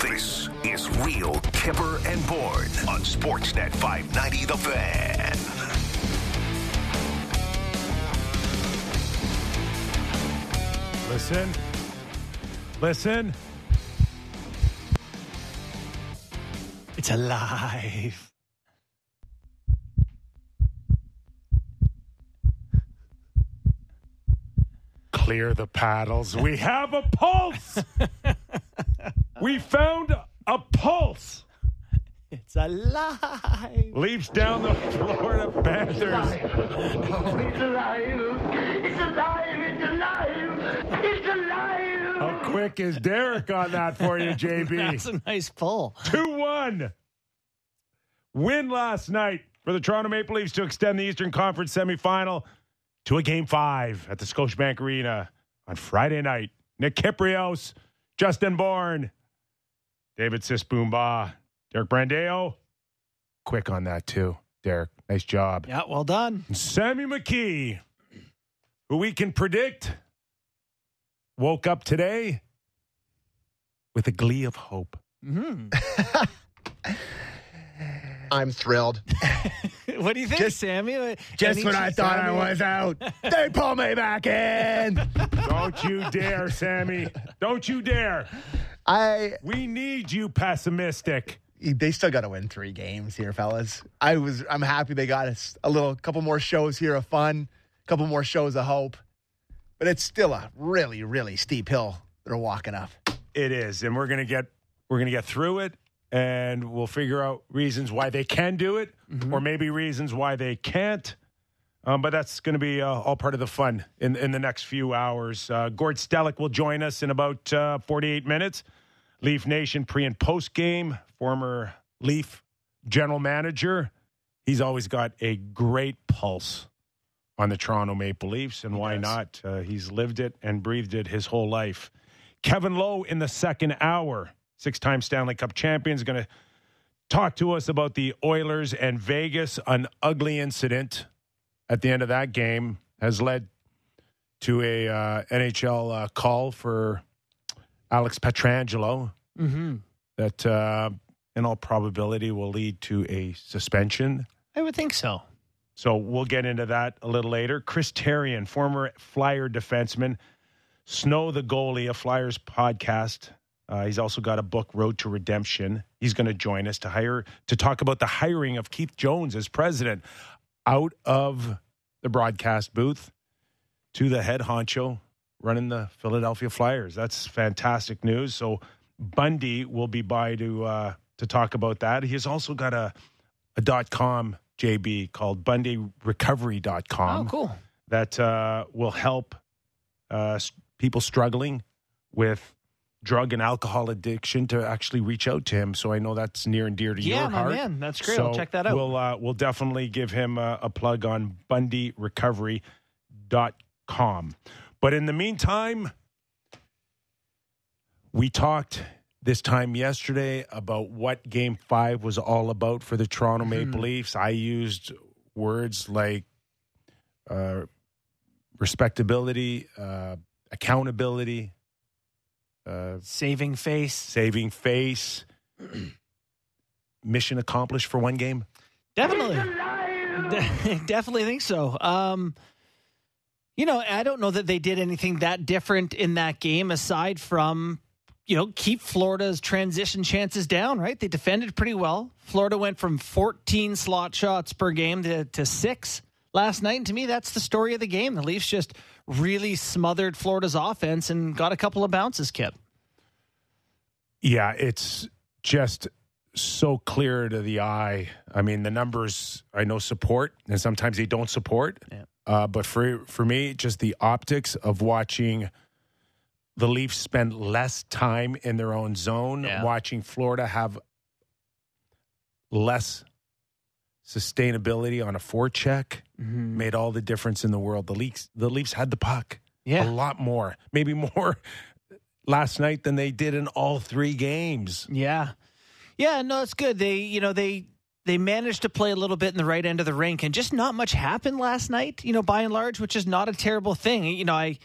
This is Real Kipper and Bourne on Sportsnet 590 The Fan. Listen. It's alive. Clear the paddles. We have a pulse. We found a pulse. It's alive. Leafs down the Florida Panthers. It's alive. How quick is Derek on that for you, JB? That's a nice pull. 2-1. Win last night for the Toronto Maple Leafs to extend the Eastern Conference semifinal to a Game 5 at the Scotiabank Arena on Friday night. Nick Kypreos, Justin Bourne, David Sisbumba, Derek Brandeo. Quick on that, too, Derek. Nice job. Yeah, well done. And Sammy McKee, who we can predict, woke up today with a glee of hope. Mm-hmm. I'm thrilled. What do you think, Sammy? Just when I thought Sammy? I was out, they pull me back in. Don't you dare, Sammy. Don't you dare. We need you pessimistic. They still got to win 3 games here, fellas. I'm happy they got us a couple more shows here of fun, a couple more shows of hope. But it's still a really, really steep hill they're walking up. It is, and we're gonna get through it. And we'll figure out reasons why they can do it, mm-hmm. or maybe reasons why they can't. But that's going to be all part of the fun in the next few hours. Gord Stellick will join us in about 48 minutes. Leaf Nation pre- and post-game, former Leaf general manager. He's always got a great pulse on the Toronto Maple Leafs, and why not? He's lived it and breathed it his whole life. Kevin Lowe in the second hour. 6-time Stanley Cup champion is going to talk to us about the Oilers and Vegas. An ugly incident at the end of that game has led to a NHL call for Alex Pietrangelo mm-hmm. that, in all probability, will lead to a suspension. I would think so. So we'll get into that a little later. Chris Therien, former Flyer defenseman, Snow the Goalie, a Flyers podcast. He's also got a book, Road to Redemption. He's going to join us to talk about the hiring of Keith Jones as president, out of the broadcast booth to the head honcho running the Philadelphia Flyers. That's fantastic news. So Bundy will be by to talk about that. He's also got a .com, JB, called BundyRecovery.com. Oh, cool. That will help people struggling with drug and alcohol addiction to actually reach out to him. So I know that's near and dear to your heart. Yeah, man, that's great. So I'll check that out. We'll definitely give him a plug on BundyRecovery.com. But in the meantime, we talked this time yesterday about what Game 5 was all about for the Toronto Maple Leafs. I used words like respectability, accountability, saving face, mission accomplished for one game. Definitely. Definitely think so. I don't know that they did anything that different in that game aside from, keep Florida's transition chances down, right? They defended pretty well. Florida went from 14 slot shots per game to 6 last night. And to me, that's the story of the game. The Leafs just really smothered Florida's offense and got a couple of bounces, Kip. Yeah, it's just so clear to the eye. I mean, the numbers I know support, and sometimes they don't support. Yeah. But for me, just the optics of watching the Leafs spend less time in their own zone, watching Florida have less sustainability on a forecheck made all the difference in the world. The Leafs had the puck a lot more, maybe more last night than they did in all 3 games. Yeah. Yeah, no, it's good. They, they managed to play a little bit in the right end of the rink and just not much happened last night, by and large, which is not a terrible thing. I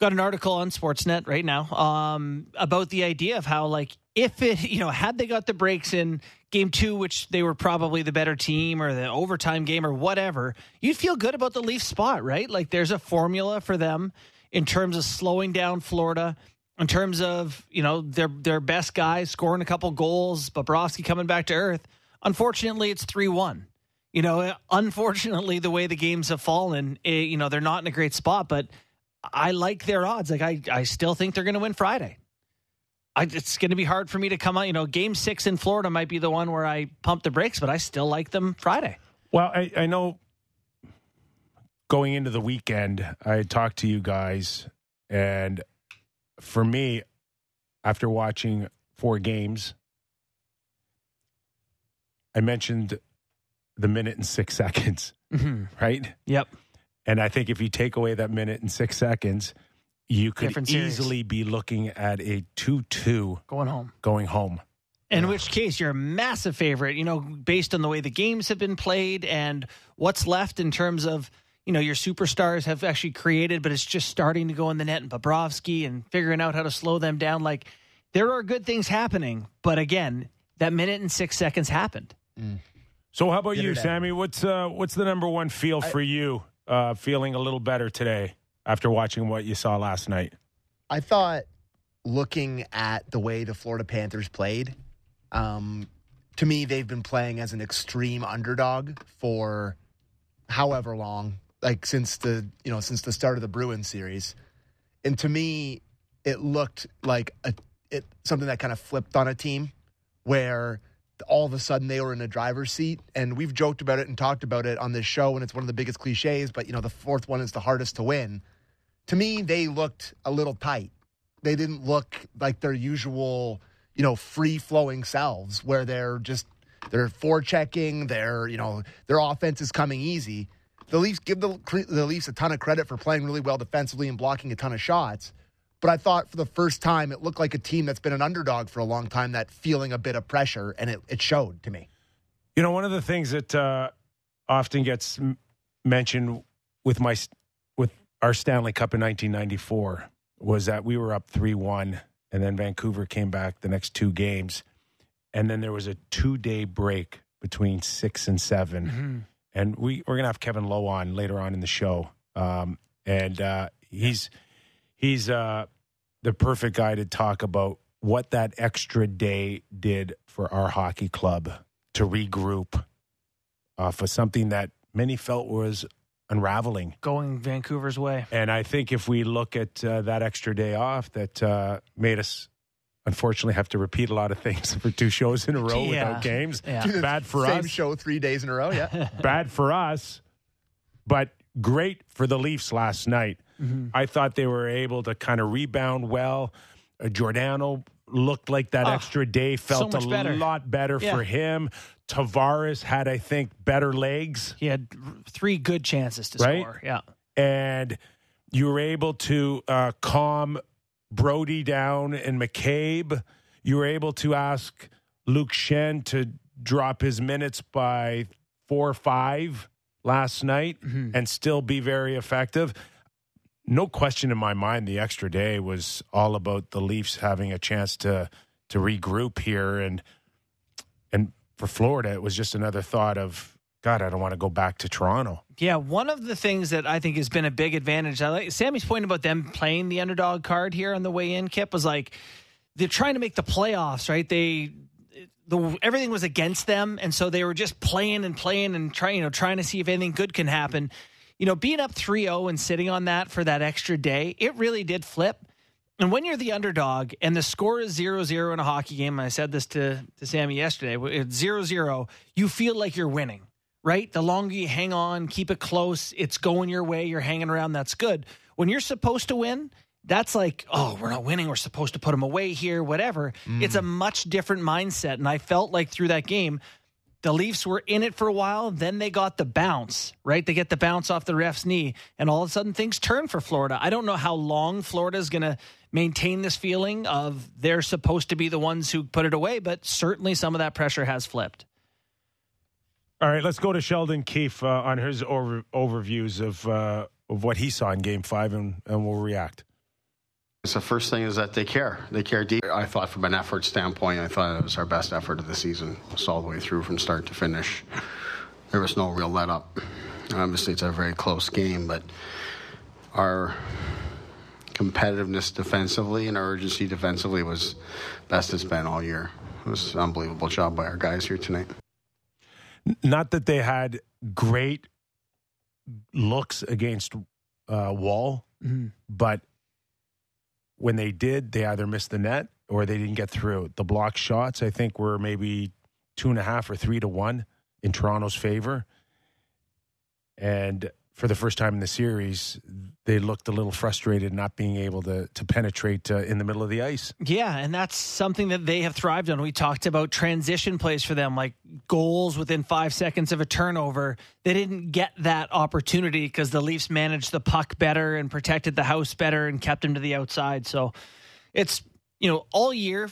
Got an article on Sportsnet right now about the idea of how, like, if it, you know, had they got the breaks in game two, which they were probably the better team, or the overtime game or whatever, you'd feel good about the Leafs spot, right? Like, there's a formula for them in terms of slowing down Florida, in terms of, you know, their best guy scoring a couple goals, Bobrovsky coming back to earth. Unfortunately, it's 3-1. You know, unfortunately, the way the games have fallen, you know, they're not in a great spot, but I like their odds. Like, I still think they're going to win Friday. It's going to be hard for me to come out. You know, game six in Florida might be the one where I pump the brakes, but I still like them Friday. Well, I know going into the weekend, I talked to you guys, and for me, after watching four games, I mentioned the minute and 6 seconds, mm-hmm. right? Yep. And I think if you take away that minute and 6 seconds, you could easily be looking at a 2-2 going home. In which case, you're a massive favorite, you know, based on the way the games have been played and what's left in terms of, you know, your superstars have actually created, but it's just starting to go in the net, and Bobrovsky, and figuring out how to slow them down. Like, there are good things happening, but again, that minute and 6 seconds happened. Mm. So how about you, Sammy? What's the number one feel for you? Feeling a little better today after watching what you saw last night? I thought, looking at the way the Florida Panthers played, to me, they've been playing as an extreme underdog for however long, like since the start of the Bruins series. And to me, it looked like something that kind of flipped on a team where all of a sudden they were in a driver's seat, and we've joked about it and talked about it on this show, and it's one of the biggest cliches, but, you know, the fourth one is the hardest to win. To me, they looked a little tight. They didn't look like their usual, you know, free-flowing selves where they're forechecking, their offense is coming easy. The Leafs give the Leafs a ton of credit for playing really well defensively and blocking a ton of shots. But I thought for the first time, it looked like a team that's been an underdog for a long time, that feeling a bit of pressure, and it showed to me. You know, one of the things that often gets mentioned with our Stanley Cup in 1994 was that we were up 3-1, and then Vancouver came back the next two games, and then there was a 2-day break between 6 and 7. Mm-hmm. And we're going to have Kevin Lowe on later on in the show, He's the perfect guy to talk about what that extra day did for our hockey club to regroup for something that many felt was unraveling. Going Vancouver's way. And I think if we look at that extra day off that made us, unfortunately, have to repeat a lot of things for two shows in a row without games. Yeah. Bad for us. Same show 3 days in a row, yeah. Bad for us, but great for the Leafs last night. Mm-hmm. I thought they were able to kind of rebound well. Giordano looked like that extra day felt a lot better for him. Tavares had, I think, better legs. He had three good chances to score. Yeah, and you were able to calm Brody down and McCabe. You were able to ask Luke Schenn to drop his minutes by 4 or 5 last night, mm-hmm. and still be very effective. No question in my mind, the extra day was all about the Leafs having a chance to regroup here. And for Florida, it was just another thought of, God, I don't want to go back to Toronto. Yeah, one of the things that I think has been a big advantage, Sammy's point about them playing the underdog card here on the way in, Kip, was like, they're trying to make the playoffs, right? Everything was against them, and so they were just playing and trying to see if anything good can happen. You know, being up 3-0 and sitting on that for that extra day, it really did flip. And when you're the underdog and the score is 0-0 in a hockey game, and I said this to Sammy yesterday, it's 0-0, you feel like you're winning, right? The longer you hang on, keep it close, it's going your way, you're hanging around, that's good. When you're supposed to win, that's like, oh, we're not winning, we're supposed to put them away here, whatever. Mm. It's a much different mindset, and I felt like through that game, the Leafs were in it for a while, then they got the bounce, right? They get the bounce off the ref's knee, and all of a sudden things turn for Florida. I don't know how long Florida is going to maintain this feeling of they're supposed to be the ones who put it away, but certainly some of that pressure has flipped. All right, let's go to Sheldon Keefe on his overviews of what he saw in Game 5, and we'll react. So first thing is that they care. They care deep. I thought from an effort standpoint, I thought it was our best effort of the season. It's all the way through from start to finish. There was no real let-up. Obviously, it's a very close game, but our competitiveness defensively and our urgency defensively was best it's been all year. It was an unbelievable job by our guys here tonight. Not that they had great looks against Woll, mm-hmm. but when they did, they either missed the net or they didn't get through. The block shots, I think, were maybe 2.5 or 3 to 1 in Toronto's favor. And for the first time in the series, they looked a little frustrated not being able to penetrate in the middle of the ice. Yeah, and that's something that they have thrived on. We talked about transition plays for them, like goals within 5 seconds of a turnover. They didn't get that opportunity because the Leafs managed the puck better and protected the house better and kept him to the outside. So it's, you know, all year,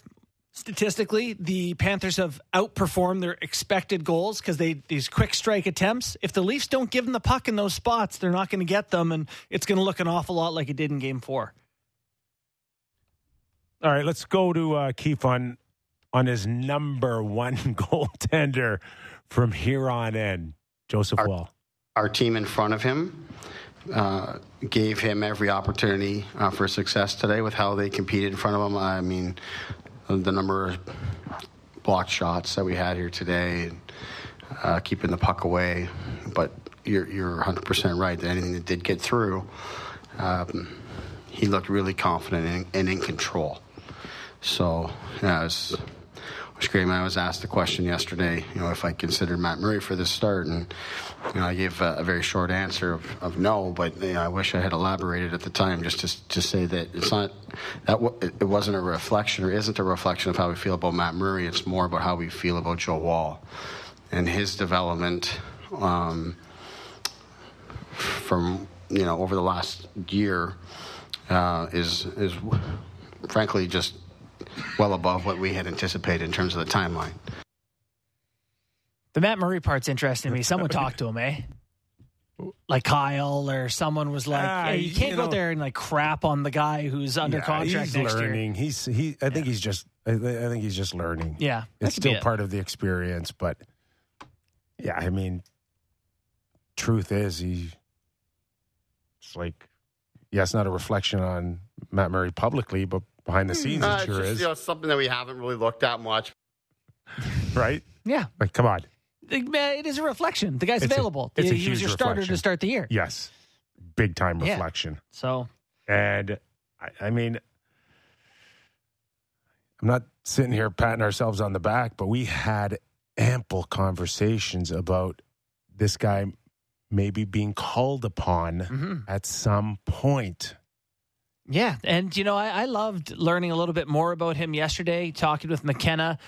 statistically, the Panthers have outperformed their expected goals because these quick strike attempts, if the Leafs don't give them the puck in those spots, they're not going to get them, and it's going to look an awful lot like it did in Game 4. All right, let's go to Keith on his number one goaltender from here on in, Joseph Woll. Our team in front of him gave him every opportunity for success today with how they competed in front of him. I mean, the number of blocked shots that we had here today, and, keeping the puck away. But you're 100% right that anything that did get through, he looked really confident and in control. So yeah, it was great. I was asked the question yesterday, you know, if I considered Matt Murray for this start, and you know, I gave a very short answer of no. But you know, I wish I had elaborated at the time just to say that it's not. It wasn't a reflection or isn't a reflection of how we feel about Matt Murray. It's more about how we feel about Joe Woll and his development from, you know, over the last year is frankly just well above what we had anticipated in terms of the timeline. The Matt Murray part's interesting to me. Someone talked to him, eh? Like Kyle or someone was like, hey, you can't go there and like crap on the guy who's under contract next learning. Year. I think he's just learning. Yeah. It's still part of the experience, but yeah, I mean, truth is it's not a reflection on Matt Murray publicly, but behind the scenes it sure is. You know, something that we haven't really looked at much. Right? Yeah. Like, come on. It is a reflection. The guy's available. He was your starter to start the year. Yes. Big time reflection. Yeah. So. And I mean, I'm not sitting here patting ourselves on the back, but we had ample conversations about this guy maybe being called upon at some point. Yeah. And, you know, I loved learning a little bit more about him yesterday, talking with McKenna.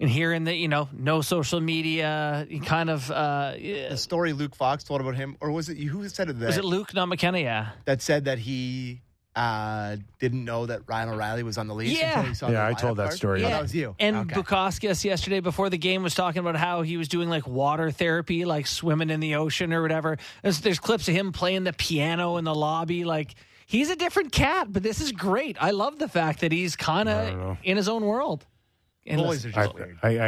And hearing that, you know, no social media, kind of... the story Luke Fox told about him, or was it... Who said it? Was it Luke, not McKenna? Yeah. That said that he didn't know that Ryan O'Reilly was on the Leafs. Yeah, until he saw I told that story. Yeah. Oh, that was you. And okay. Bukoskis yesterday before the game was talking about how he was doing, like, water therapy, like swimming in the ocean or whatever. There's clips of him playing the piano in the lobby, like... He's a different cat, but this is great. I love the fact that he's kind of in his own world. I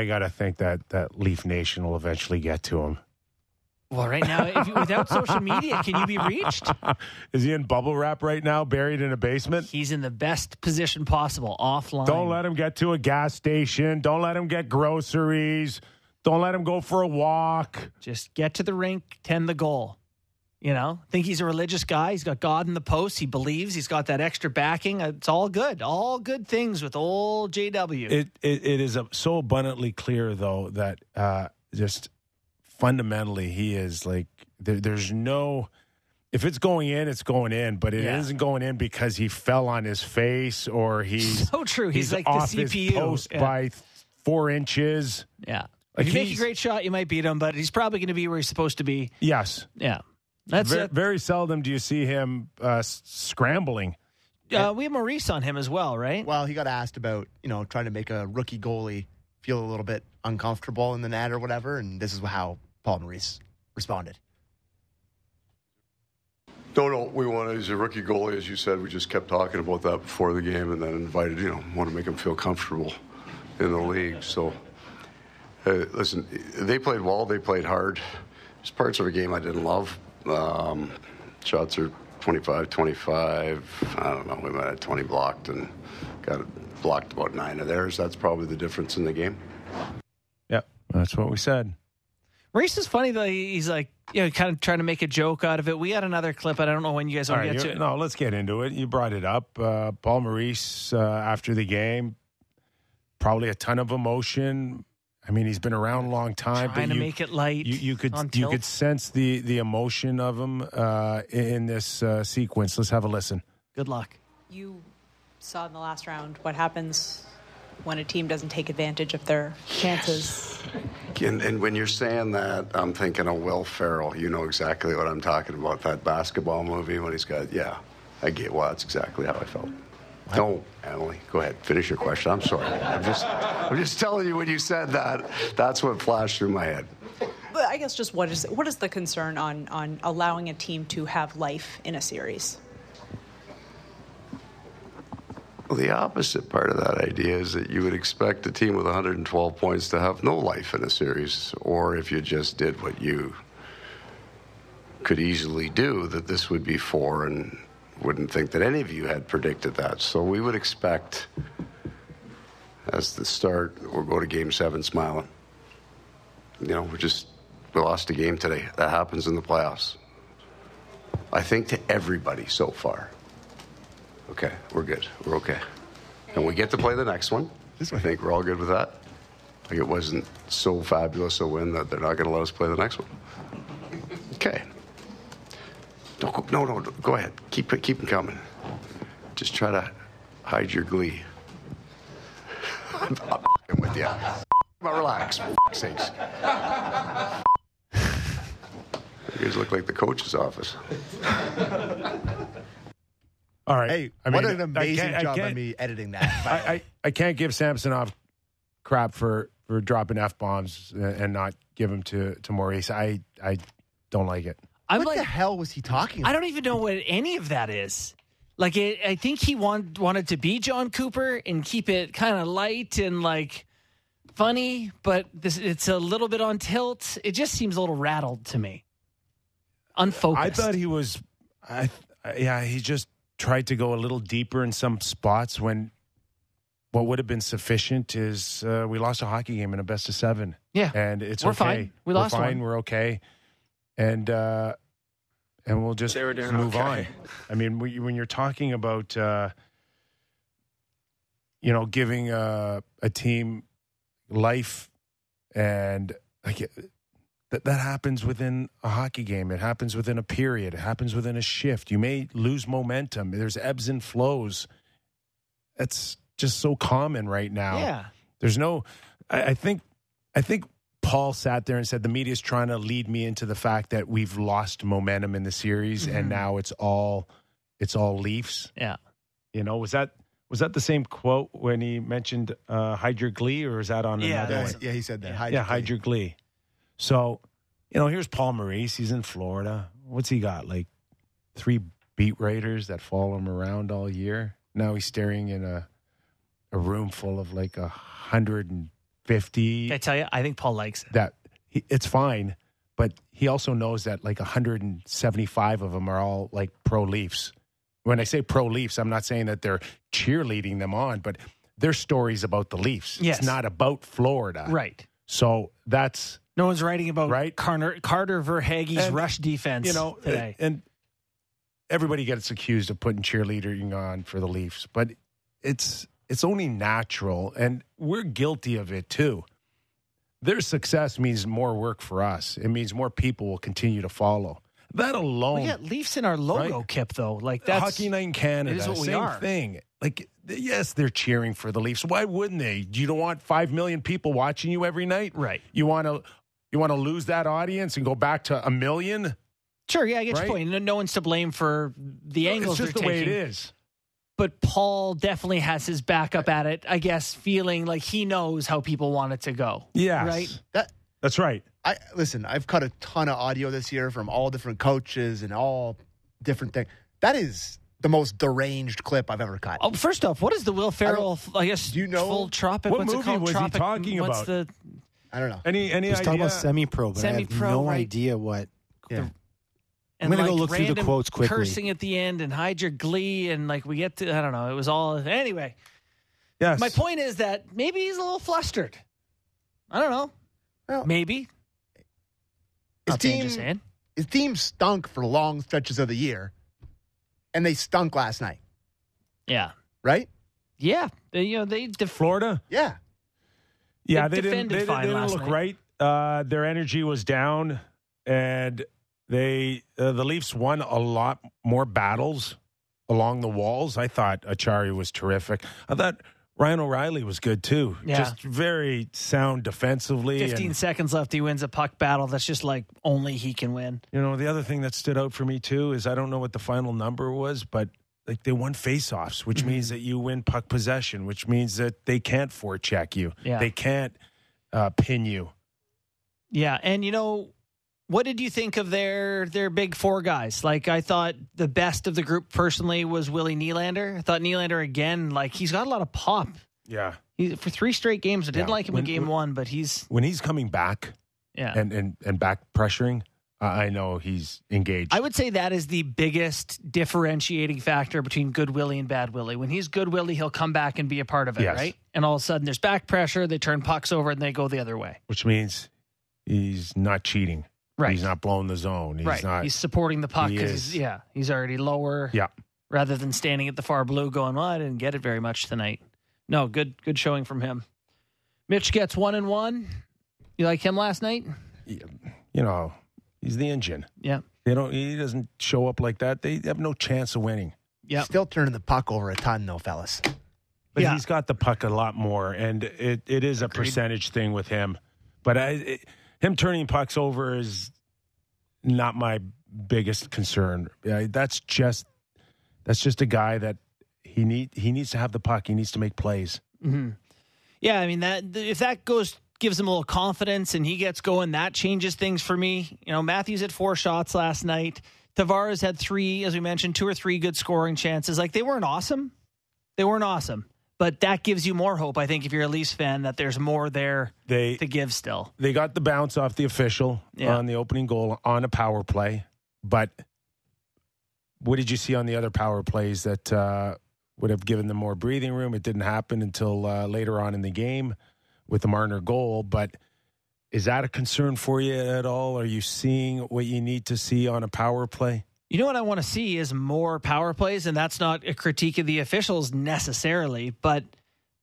got to think that Leaf Nation will eventually get to him. Well, right now, without social media, can you be reached? Is he in bubble wrap right now, buried in a basement? He's in the best position possible, offline. Don't let him get to a gas station. Don't let him get groceries. Don't let him go for a walk. Just get to the rink, tend the goal. You know, think he's a religious guy. He's got God in the post. He believes. He's got that extra backing. It's all good. All good things with old JW. It is so abundantly clear, though, that just fundamentally he is like there's no – if it's going in, it's going in. But it isn't going in because he fell on his face or he's – So true. He's like off the CPU. His post by 4 inches. Yeah. Like if you make a great shot, you might beat him, but he's probably going to be where he's supposed to be. Yes. Yeah. That's very, very seldom do you see him scrambling. We have Maurice on him as well, right? Well, he got asked about, you know, trying to make a rookie goalie feel a little bit uncomfortable in the net or whatever, and this is how Paul Maurice responded. No, we wanted, he's a rookie goalie, as you said. We just kept talking about that before the game and then invited, want to make him feel comfortable in the league. So, listen, they played well, they played hard. There's parts of a game I didn't love. Shots are 25-25. I don't know, we might have 20 blocked and got blocked about 9 of theirs. That's probably the difference in the game. Yep, that's what we said. Maurice is funny, though. He's like, kind of trying to make a joke out of it. We had another clip. I don't know when you guys want to get to it. No, let's get into it. You brought it up. Paul Maurice, after the game, probably a ton of emotion. I mean, he's been around a long time. Trying to make it light. You could sense the emotion of him in this sequence. Let's have a listen. Good luck. You saw in the last round what happens when a team doesn't take advantage of their chances. And when you're saying that, I'm thinking of Will Ferrell. You know exactly what I'm talking about. That basketball movie when he's got, I get why. That's exactly how I felt. What? No, Emily, go ahead. Finish your question. I'm sorry. I'm just telling you when you said that, that's what flashed through my head. But I guess just what is the concern on allowing a team to have life in a series? Well, the opposite part of that idea is that you would expect a team with 112 points to have no life in a series, or if you just did what you could easily do, that this would be 4, and wouldn't think that any of you had predicted that. So we would expect, as the start, we'll go to Game 7 smiling. We lost a game today. That happens in the playoffs. I think to everybody so far. Okay, we're good. We're okay. And we get to play the next one. I think we're all good with that. Like, it wasn't so fabulous a win that they're not going to let us play the next one. Okay. No, go ahead. Keep them coming. Just try to hide your glee. I'm f***ing with you. But relax, for f***ing sakes. You guys look like the coach's office. All right. Hey, what an amazing job by me editing that. I can't give Samsonov crap for dropping F-bombs and not give them to Maurice. I don't like it. What the hell was he talking about? I don't even know what any of that is. Like, I think he wanted to be John Cooper and keep it kind of light and, like, funny, but it's a little bit on tilt. It just seems a little rattled to me. Unfocused. I thought he was... he just... tried to go a little deeper in some spots when what would have been sufficient is we lost a hockey game in a best of 7. Yeah. And we're okay. Fine. We're lost fine. One. We're okay. And we'll just move on. I mean, when you're talking about, giving a team life and like that happens within a hockey game. It happens within a period. It happens within a shift. You may lose momentum. There's ebbs and flows. That's just so common right now. Yeah. There's no... I think Paul sat there and said, the media's trying to lead me into the fact that we've lost momentum in the series, mm-hmm. and now it's all Leafs. Yeah. Was that the same quote when he mentioned hide your glee, or is that on another one? Yeah, he said that. Hide your glee. So, here's Paul Maurice. He's in Florida. What's he got? Like 3 beat writers that follow him around all year. Now he's staring in a room full of like 150. I tell you, I think Paul likes it. It's fine, but he also knows that like 175 of them are all like pro Leafs. When I say pro Leafs, I'm not saying that they're cheerleading them on, but their story's about the Leafs. Yes. It's not about Florida. Right. So that's... No one's writing about Carter Verhage's rush defense today. And everybody gets accused of putting cheerleading on for the Leafs, but it's only natural, and we're guilty of it too. Their success means more work for us. It means more people will continue to follow. That alone... We got Leafs in our logo, right? Kip, though. Like, that's... Hockey Night in Canada, it is what we are. Same thing. Like, yes, they're cheering for the Leafs. Why wouldn't they? You don't want 5 million people watching you every night? Right. You want to lose that audience and go back to 1 million? Sure, yeah, I get your point. No one's to blame for the angles they're taking. It's just the way it is. But Paul definitely has his back up at it, I guess, feeling like he knows how people want it to go. Yeah. Right? That's right. Listen, I've cut a ton of audio this year from all different coaches and all different thing. That is the most deranged clip I've ever caught. Oh, first off, what is the Will Ferrell, I guess, do you know full Tropic? What movie was he talking about? I don't know. Any idea? He's talking about Semi-Pro, but I have no idea what. Yeah. I'm going to go look through the quotes quickly. Cursing at the end and hide your glee and we get to, I don't know, it was all, anyway. Yes. My point is that maybe he's a little flustered. I don't know. Well, maybe. His team stunk for long stretches of the year, and they stunk last night. Yeah. Right? Yeah. Florida? Yeah. Yeah, they didn't look right. Their energy was down, and the Leafs won a lot more battles along the walls. I thought Achari was terrific. I thought Ryan O'Reilly was good, too. Yeah. Just very sound defensively. 15 seconds left, he wins a puck battle. That's just only he can win. The other thing that stood out for me, too, is I don't know what the final number was, but they won face-offs, which means that you win puck possession, which means that they can't forecheck you. Yeah. They can't pin you. Yeah, and what did you think of their big four guys? I thought the best of the group personally was Willie Nylander. I thought Nylander again, he's got a lot of pop. Yeah. For three straight games, I didn't like him in game one, but when he's coming back and back pressuring, I know he's engaged. I would say that is the biggest differentiating factor between good Willie and bad Willie. When he's good Willie, he'll come back and be a part of it, right? And all of a sudden there's back pressure, they turn pucks over and they go the other way. Which means he's not cheating. Right. He's not blowing the zone. He's not. He's supporting the puck because, he's already lower. Yeah. Rather than standing at the far blue going, well, I didn't get it very much tonight. No, good showing from him. Mitch gets 1-1. You like him last night? He's the engine. Yeah. He doesn't show up like that. They have no chance of winning. Yeah. Still turning the puck over a ton, though, fellas. But he's got the puck a lot more, and it is a percentage thing with him. But him turning pucks over is not my biggest concern. That's just a guy that he needs to have the puck. He needs to make plays. Mm-hmm. Yeah, if that gives him a little confidence and he gets going, that changes things for me. Matthews had 4 shots last night. Tavares had 3, as we mentioned, 2 or 3 good scoring chances. They weren't awesome. But that gives you more hope, I think, if you're a Leafs fan, that there's more there to give still. They got the bounce off the official on the opening goal on a power play. But what did you see on the other power plays that would have given them more breathing room? It didn't happen until later on in the game with the Marner goal. But is that a concern for you at all? Are you seeing what you need to see on a power play? What I want to see is more power plays, and that's not a critique of the officials necessarily, but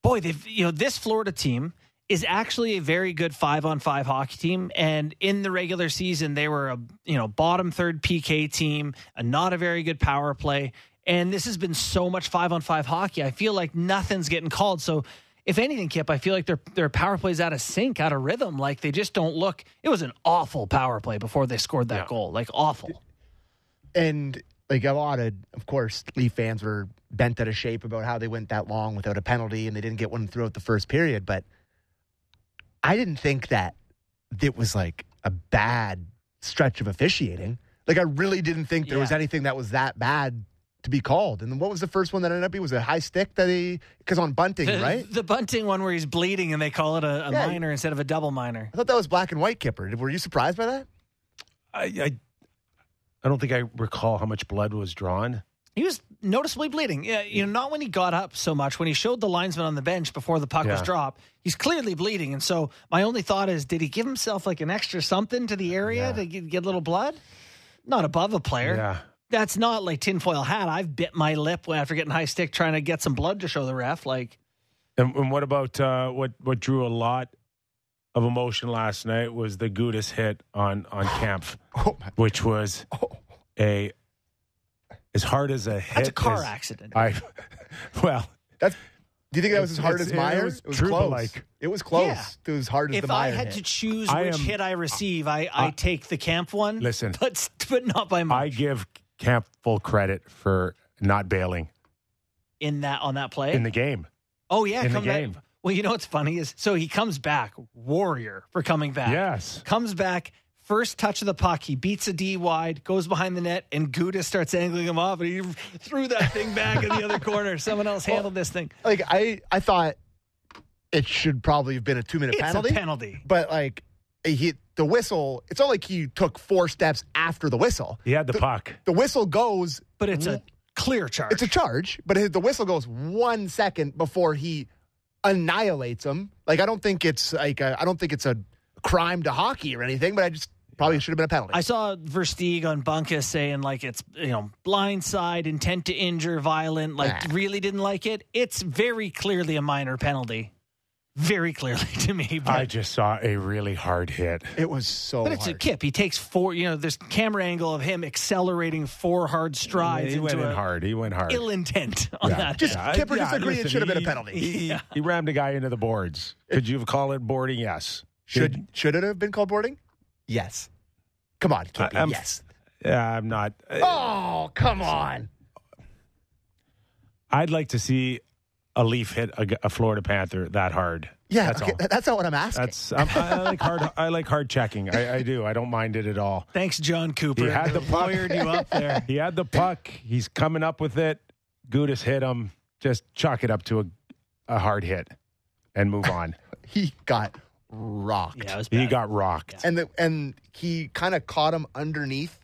boy, this Florida team is actually a very good 5-on-5 hockey team, and in the regular season, they were a bottom third PK team, not a very good power play, and this has been so much 5-on-5 hockey. I feel like nothing's getting called, so if anything, Kip, I feel like their power play's out of sync, out of rhythm. They just don't look. It was an awful power play before they scored that goal, awful. And a lot of course, Leaf fans were bent out of shape about how they went that long without a penalty and they didn't get one throughout the first period. But I didn't think that it was a bad stretch of officiating. I really didn't think there was anything that was that bad to be called. And what was the first one that ended up being? Was it a high stick because on bunting, right? The bunting one where he's bleeding and they call it a minor instead of a double minor. I thought that was black and white, Kipper. Were you surprised by that? I don't think I recall how much blood was drawn. He was noticeably bleeding. Yeah, not when he got up so much. When he showed the linesman on the bench before the puck was dropped, he's clearly bleeding. And so my only thought is, did he give himself an extra something to the area to get a little blood? Not above a player. Yeah. That's not tinfoil hat. I've bit my lip after getting high stick trying to get some blood to show the ref. And what about what drew a lot of emotion last night was the Gudas hit on Kampf, which was as hard as a hit. That's a car accident. Do you think that was as hard as Myers? It was close. It was close to as hard as the Myers. If I had to choose which hit I receive, I take the Kampf one. Listen, but not by much. I give Kampf full credit for not bailing on that play in the game. Oh yeah, in the game. Back. Well, what's funny is, so he comes back, warrior for coming back. Yes. Comes back, first touch of the puck, he beats a D wide, goes behind the net, and Gudis starts angling him off, and he threw that thing back in the other corner. Someone else handled this thing. Like, I thought it should probably have been a 2-minute penalty. It's a penalty. But, like, the whistle, it's not like he took 4 steps after the whistle. He had the puck. The whistle goes. But it's a clear charge. It's a charge, but the whistle goes 1 second before he annihilates him. Like, I don't think it's a crime to hockey or anything, but I just probably should have been a penalty. I saw Versteeg on Bunkus saying, like, it's, blindside, intent to injure, violent, really didn't like it. It's very clearly a minor penalty. Very clearly to me. But I just saw a really hard hit. It was so hard. But it's a kip. He takes 4, there's camera angle of him accelerating 4 hard strides. He went hard. Ill intent on that. Kipper disagreed. It should have been a penalty. He rammed a guy into the boards. Could you have called it boarding? Yes. Should it have been called boarding? Yes. Come on, Kipper. Yes. I'm not. Oh, come on. I'd like to see a Leaf hit a Florida Panther that hard. Yeah, that's all. That's not what I'm asking. I like hard. I like hard checking. I do. I don't mind it at all. Thanks, John Cooper. He had the puck. Fired you up there. He had the puck. He's coming up with it. Gudis hit him. Just chalk it up to a hard hit and move on. He got rocked. Yeah, it was bad. He got rocked, yeah. and he kind of caught him underneath,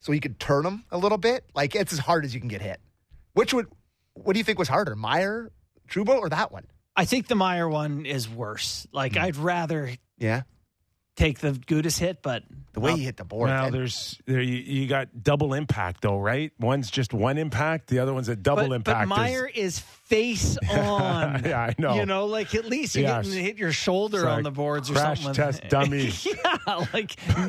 so he could turn him a little bit. Like, it's as hard as you can get hit. What do you think was harder, Meyer? Trouba or that one? I think the Meyer one is worse. Like, I'd rather take the Gudis hit, but the way he hit the board. Now you got double impact though, right? One's just one impact, the other one's a double impact. But Meyer is face on. Yeah, I know. Like, at least you're getting to hit your shoulder on the boards or something. Crash test dummy.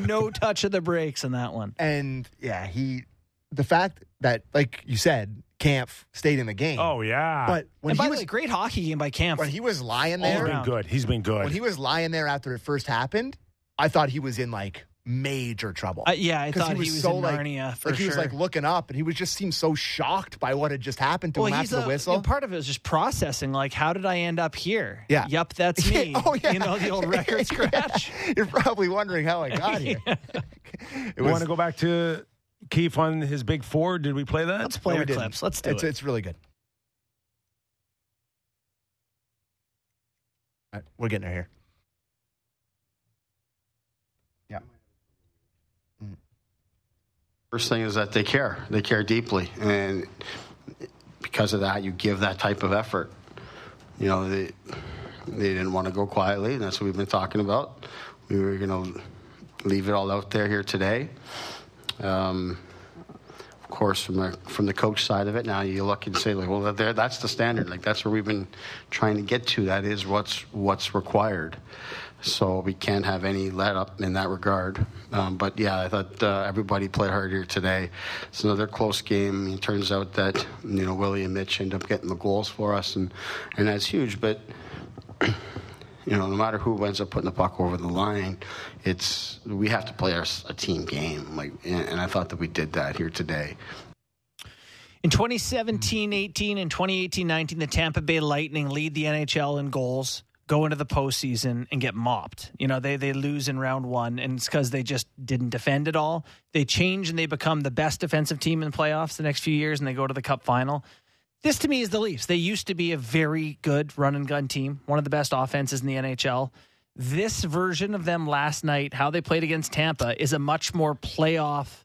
No touch of the brakes in that one. And the fact that, like you said, Kampf stayed in the game. Oh, yeah. But by the way, great hockey game by Kampf. When he was lying there. He's been good. When he was lying there after it first happened, I thought he was in, like, major trouble. I thought he was so in Narnia for sure. He was, looking up, and he was just seemed so shocked by what had just happened to him after the whistle. And part of it was just processing, like, how did I end up here? Yeah. Yep, that's me. Oh, yeah. The old record scratch. Yeah. You're probably wondering how I got here. I want to go back to Keith on his big four. Did we play that? Let's play the clips. Let's do it. It's really good. All right, we're getting her here. Yeah. First thing is that they care. They care deeply. And because of that, you give that type of effort. They didn't want to go quietly, and that's what we've been talking about. We were going to leave it all out there here today. Of course, from the coach side of it, now you look and say, that's the standard. That's where we've been trying to get to. That is what's required. So we can't have any let up in that regard. I thought everybody played hard here today. It's another close game. It turns out that, Willie and Mitch end up getting the goals for us, and that's huge. But, no matter who ends up putting the puck over the line, we have to play a team game. And I thought that we did that here today. In 2017-18 and 2018-19, the Tampa Bay Lightning lead the NHL in goals, go into the postseason, and get mopped. They lose in round one, and it's because they just didn't defend at all. They change, and they become the best defensive team in the playoffs the next few years, and they go to the Cup final. This, to me, is the Leafs. They used to be a very good run-and-gun team, one of the best offenses in the NHL. This version of them last night, how they played against Tampa, is a much more playoff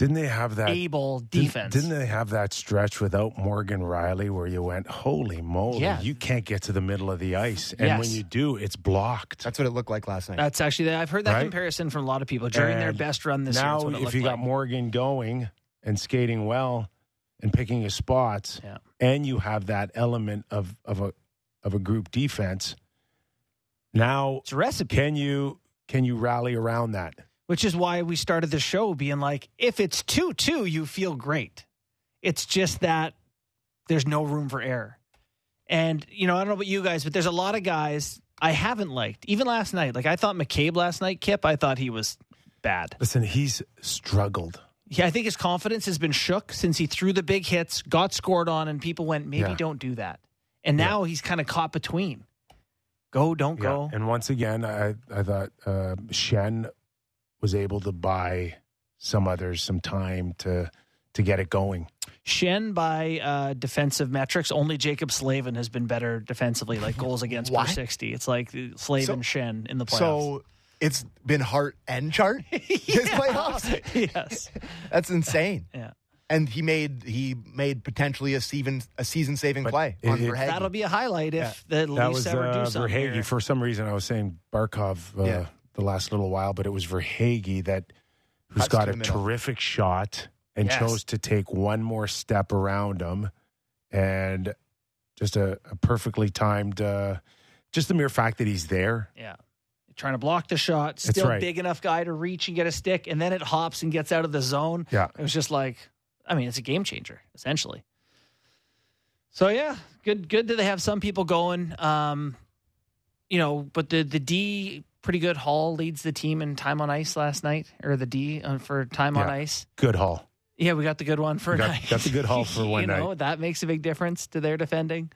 able defense. Didn't they have that stretch without Morgan Riley where you went, holy moly, you can't get to the middle of the ice. And when you do, it's blocked. That's what it looked like last night. That's actually, I've heard that comparison from a lot of people during their best run this year. Now, if you got Morgan going and skating well and picking his spots, and you have that element of a group defense. Now, it's a recipe. Can you rally around that? Which is why we started the show being like, if it's 2-2, you feel great. It's just that there's no room for error. And, I don't know about you guys, but there's a lot of guys I haven't liked. Even last night, I thought McCabe last night, Kip, I thought he was bad. Listen, he's struggled. Yeah, I think his confidence has been shook since he threw the big hits, got scored on, and people went, maybe don't do that. And now he's kind of caught between. Don't go. And once again, I thought Schenn was able to buy some others some time to get it going. Schenn by defensive metrics, only Jacob Slavin has been better defensively, like goals against per 60. It's like Slavin, Schenn in the playoffs. So it's been Hart and Chart this playoffs? Yes. That's insane. Yeah. And he made potentially a season-saving play on Verhaeghe. That'll be a highlight if the Leafs ever do something. Verhaeghe. Here. For some reason, I was saying Barkov the last little while, but it was Verhaeghe who's got a terrific shot and chose to take one more step around him, and just a perfectly timed. Just the mere fact that he's there. Yeah. Trying to block the shot, still big enough guy to reach and get a stick, and then it hops and gets out of the zone. Yeah. It was just like, I mean, it's a game changer, essentially. So, yeah, good that they have some people going. But the D, pretty good. Hall leads the team in time on ice last night, or the D for time on ice. Good Hall. Yeah, we got the good one for a night. Got the good Hall for one night. That makes a big difference to their defending.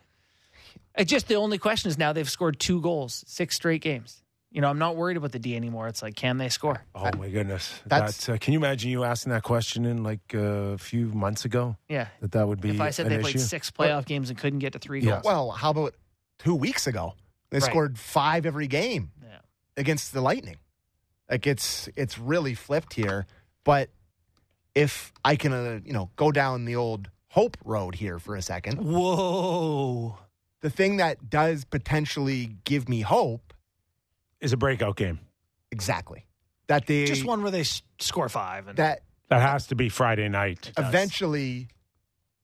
It's just the only question is now they've scored 2 goals, 6 straight games. I'm not worried about the D anymore. It's like, can they score? Oh, my goodness. That's can you imagine you asking that question in like a few months ago? Yeah. That would be an issue. If I said they played 6 playoff games and couldn't get to 3 goals. Well, how about 2 weeks ago? They scored 5 every game against the Lightning. Like, it's really flipped here. But if I can, go down the old hope road here for a second. Whoa. The thing that does potentially give me hope is a breakout game. Exactly. That they just one where they score 5. And that has to be Friday night. Eventually,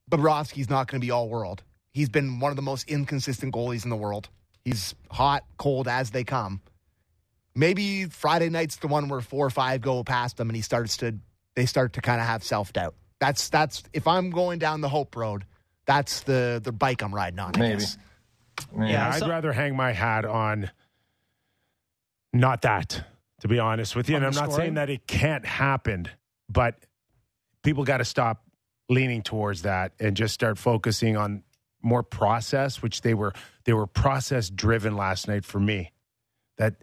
Bobrovsky's not going to be all world. He's been one of the most inconsistent goalies in the world. He's hot, cold as they come. Maybe Friday night's the one where 4 or 5 go past him and they start to kind of have self-doubt. That's if I'm going down the hope road, that's the bike I'm riding on. Maybe. Yeah, I'd rather hang my hat on not that, to be honest with you. And I'm not saying that it can't happen, but people got to stop leaning towards that and just start focusing on more process, which they were process driven last night for me. That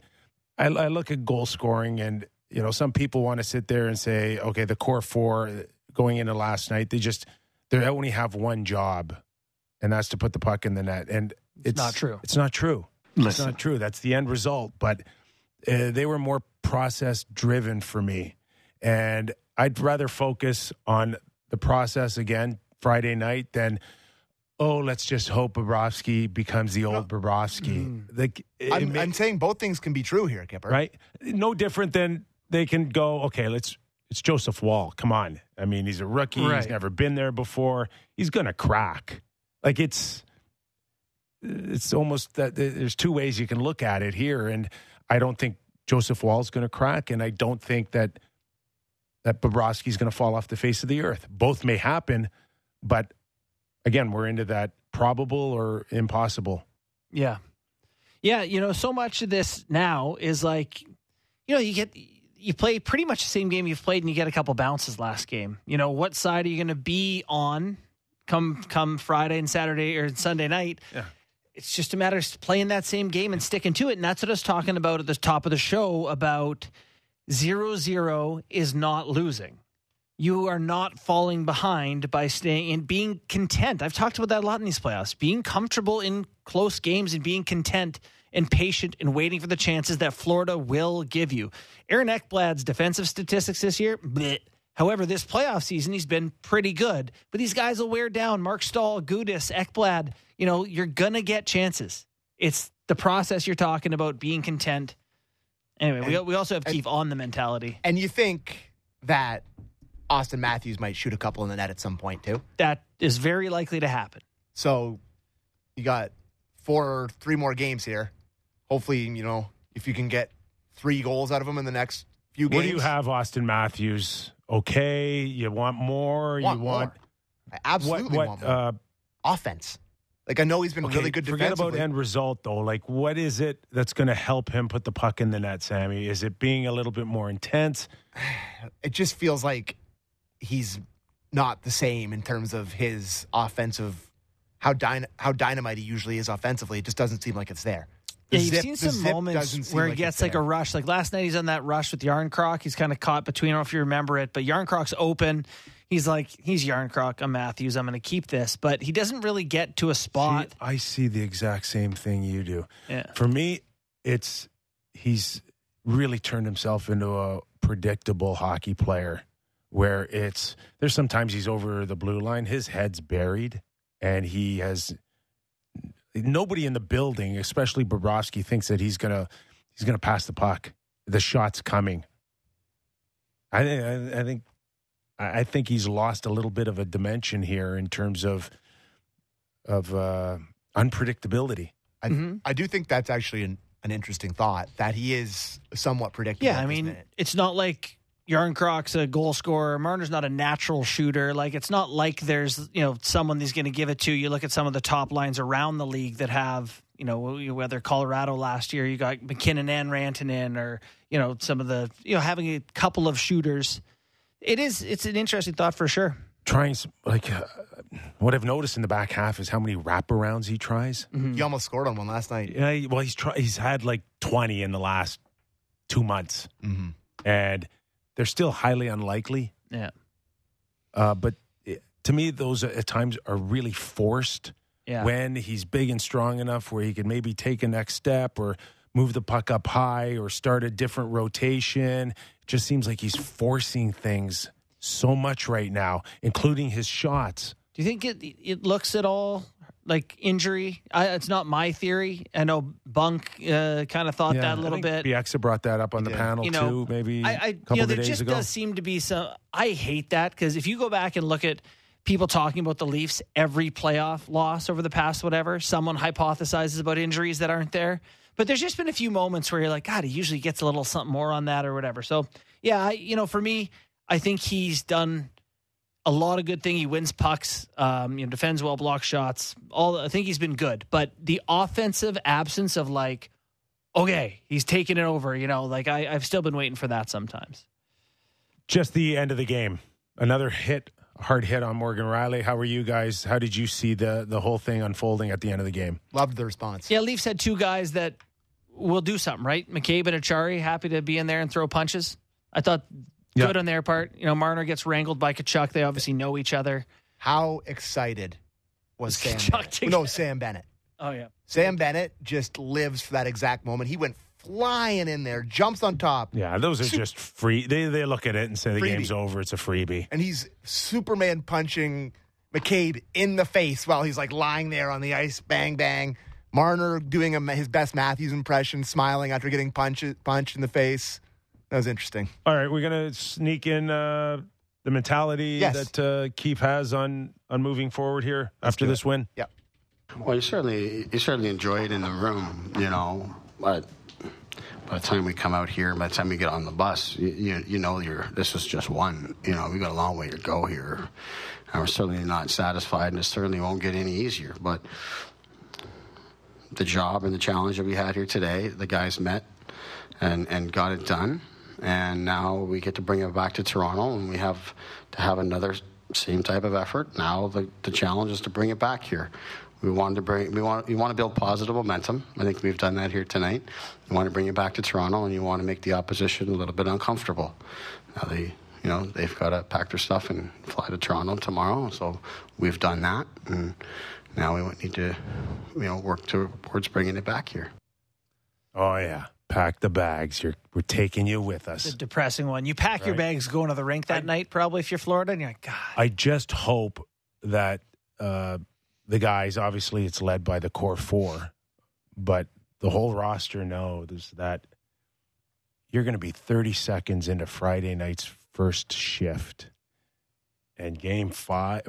I look at goal scoring and, some people want to sit there and say, okay, the core 4 going into last night, they only have one job, and that's to put the puck in the net. And it's not true. It's not true. It's not true. That's the end result. But they were more process-driven for me. And I'd rather focus on the process again Friday night than, let's just hope Bobrovsky becomes the old Bobrovsky. I'm saying both things can be true here, Kipper. Right? No different than they can go, okay, it's Joseph Woll. Come on. I mean, he's a rookie. Right. He's never been there before. He's going to crack. Like, it's almost that there's 2 ways you can look at it here. And I don't think Joseph Woll's going to crack, and I don't think that Bobrovsky's going to fall off the face of the earth. Both may happen, but again, we're into that probable or impossible. Yeah. Yeah, so much of this now is like, you play pretty much the same game you've played and you get a couple bounces last game. What side are you going to be on come Friday and Saturday or Sunday night? Yeah. It's just a matter of playing that same game and sticking to it. And that's what I was talking about at the top of the show about 0-0 is not losing. You are not falling behind by staying and being content. I've talked about that a lot in these playoffs, being comfortable in close games and being content and patient and waiting for the chances that Florida will give you. Aaron Ekblad's defensive statistics this year, bleh. However, this playoff season, he's been pretty good. But these guys will wear down. Mark Stahl, Gudis, Ekblad. You're going to get chances. It's the process you're talking about, being content. Anyway, we also have Keith on the mentality. And you think that Auston Matthews might shoot a couple in the net at some point, too? That is very likely to happen. So you got 4 or 3 more games here. Hopefully, if you can get 3 goals out of him in the next few games. What do you have, Auston Matthews? Okay, you want more? I absolutely want more. Offense. Like, I know he's been really good defensively. Forget about end result, though. Like, what is it that's going to help him put the puck in the net, Sammy? Is it being a little bit more intense? It just feels like he's not the same in terms of his offensive, how dynamite he usually is offensively. It just doesn't seem like it's there. Yeah, you've seen some moments where he gets like a rush. Like last night, he's on that rush with Yarncroc. He's kind of caught between, I don't know if you remember it, but Yarncroc's open. He's like, he's Yarncroc, I'm Matthews, I'm going to keep this. But he doesn't really get to a spot. See, I see the exact same thing you do. Yeah. For me, it's he's really turned himself into a predictable hockey player where it's, there's sometimes he's over the blue line, his head's buried, and he has... Nobody in the building, especially Bobrovsky, thinks that he's gonna pass the puck. The shot's coming. I think he's lost a little bit of a dimension here in terms of unpredictability. I do think that's actually an interesting thought, that he is somewhat predictable. Yeah, I mean, it's not like Yarncroc's a goal scorer. Marner's not a natural shooter. Like, it's not like there's, you know, someone he's going to give it to. You look at some of the top lines around the league that have, you know, whether Colorado last year, you got McKinnon and Rantanen, or, you know, some of the, you know, having a couple of shooters. It's an interesting thought for sure. Trying, like, what I've noticed in the back half is how many wraparounds he tries. Mm-hmm. He almost scored on one last night. Yeah, well, he's had like 20 in the last 2 months. Mm-hmm. And they're still highly unlikely. Yeah. But to me, those at times are really forced. Yeah. When he's big and strong enough where he can maybe take a next step or move the puck up high or start a different rotation. It just seems like he's forcing things so much right now, including his shots. Do you think it looks at all like injury? It's not my theory. I know Bunk kind of thought that a little bit. Bieksa brought that up on the panel too, maybe a couple of days ago. There just does seem to be some... I hate that, because if you go back and look at people talking about the Leafs, every playoff loss over the past whatever, someone hypothesizes about injuries that aren't there. But there's just been a few moments where you're like, God, he usually gets a little something more on that or whatever. So, yeah, for me, I think he's done... a lot of good thing. He wins pucks, defends well, blocks shots. I think he's been good. But the offensive absence of like, okay, he's taking it over. Like I've still been waiting for that sometimes. Just the end of the game, another hard hit on Morgan Rielly. How were you guys? How did you see the whole thing unfolding at the end of the game? Loved the response. Yeah, Leafs had two guys that will do something, right? McCabe and Achari, happy to be in there and throw punches. I thought. Yep. Good on their part. Marner gets wrangled by Tkachuk. They obviously know each other. How excited was Sam Bennett? Oh, yeah. Sam Bennett just lives for that exact moment. He went flying in there, jumps on top. Yeah, those are just free. They look at it and say the game's over. It's a freebie. And he's Superman punching McCabe in the face while he's like lying there on the ice. Bang, bang. Marner doing his best Matthews impression, smiling after getting punched in the face. That was interesting. All right, we're going to sneak in the mentality that Keith has on moving forward here after this win. Yeah. Well, you certainly enjoy it in the room, but by the time we come out here, by the time we get on the bus, this was just one. We've got a long way to go here. And we're certainly not satisfied, and it certainly won't get any easier. But the job and the challenge that we had here today, the guys met and got it done. And now we get to bring it back to Toronto, and we have to have another same type of effort. Now the challenge is to bring it back here. We want to build positive momentum. I think we've done that here tonight. You want to bring it back to Toronto, and you want to make the opposition a little bit uncomfortable. Now they've got to pack their stuff and fly to Toronto tomorrow. So we've done that, and now we need to work towards bringing it back here. Oh yeah. Pack the bags. We're taking you with us. The depressing one. You pack your bags going to the rink that night, probably, if you're Florida, and you're like, God. I just hope that the guys, obviously it's led by the core four, but the whole roster knows that you're going to be 30 seconds into Friday night's first shift. And game 4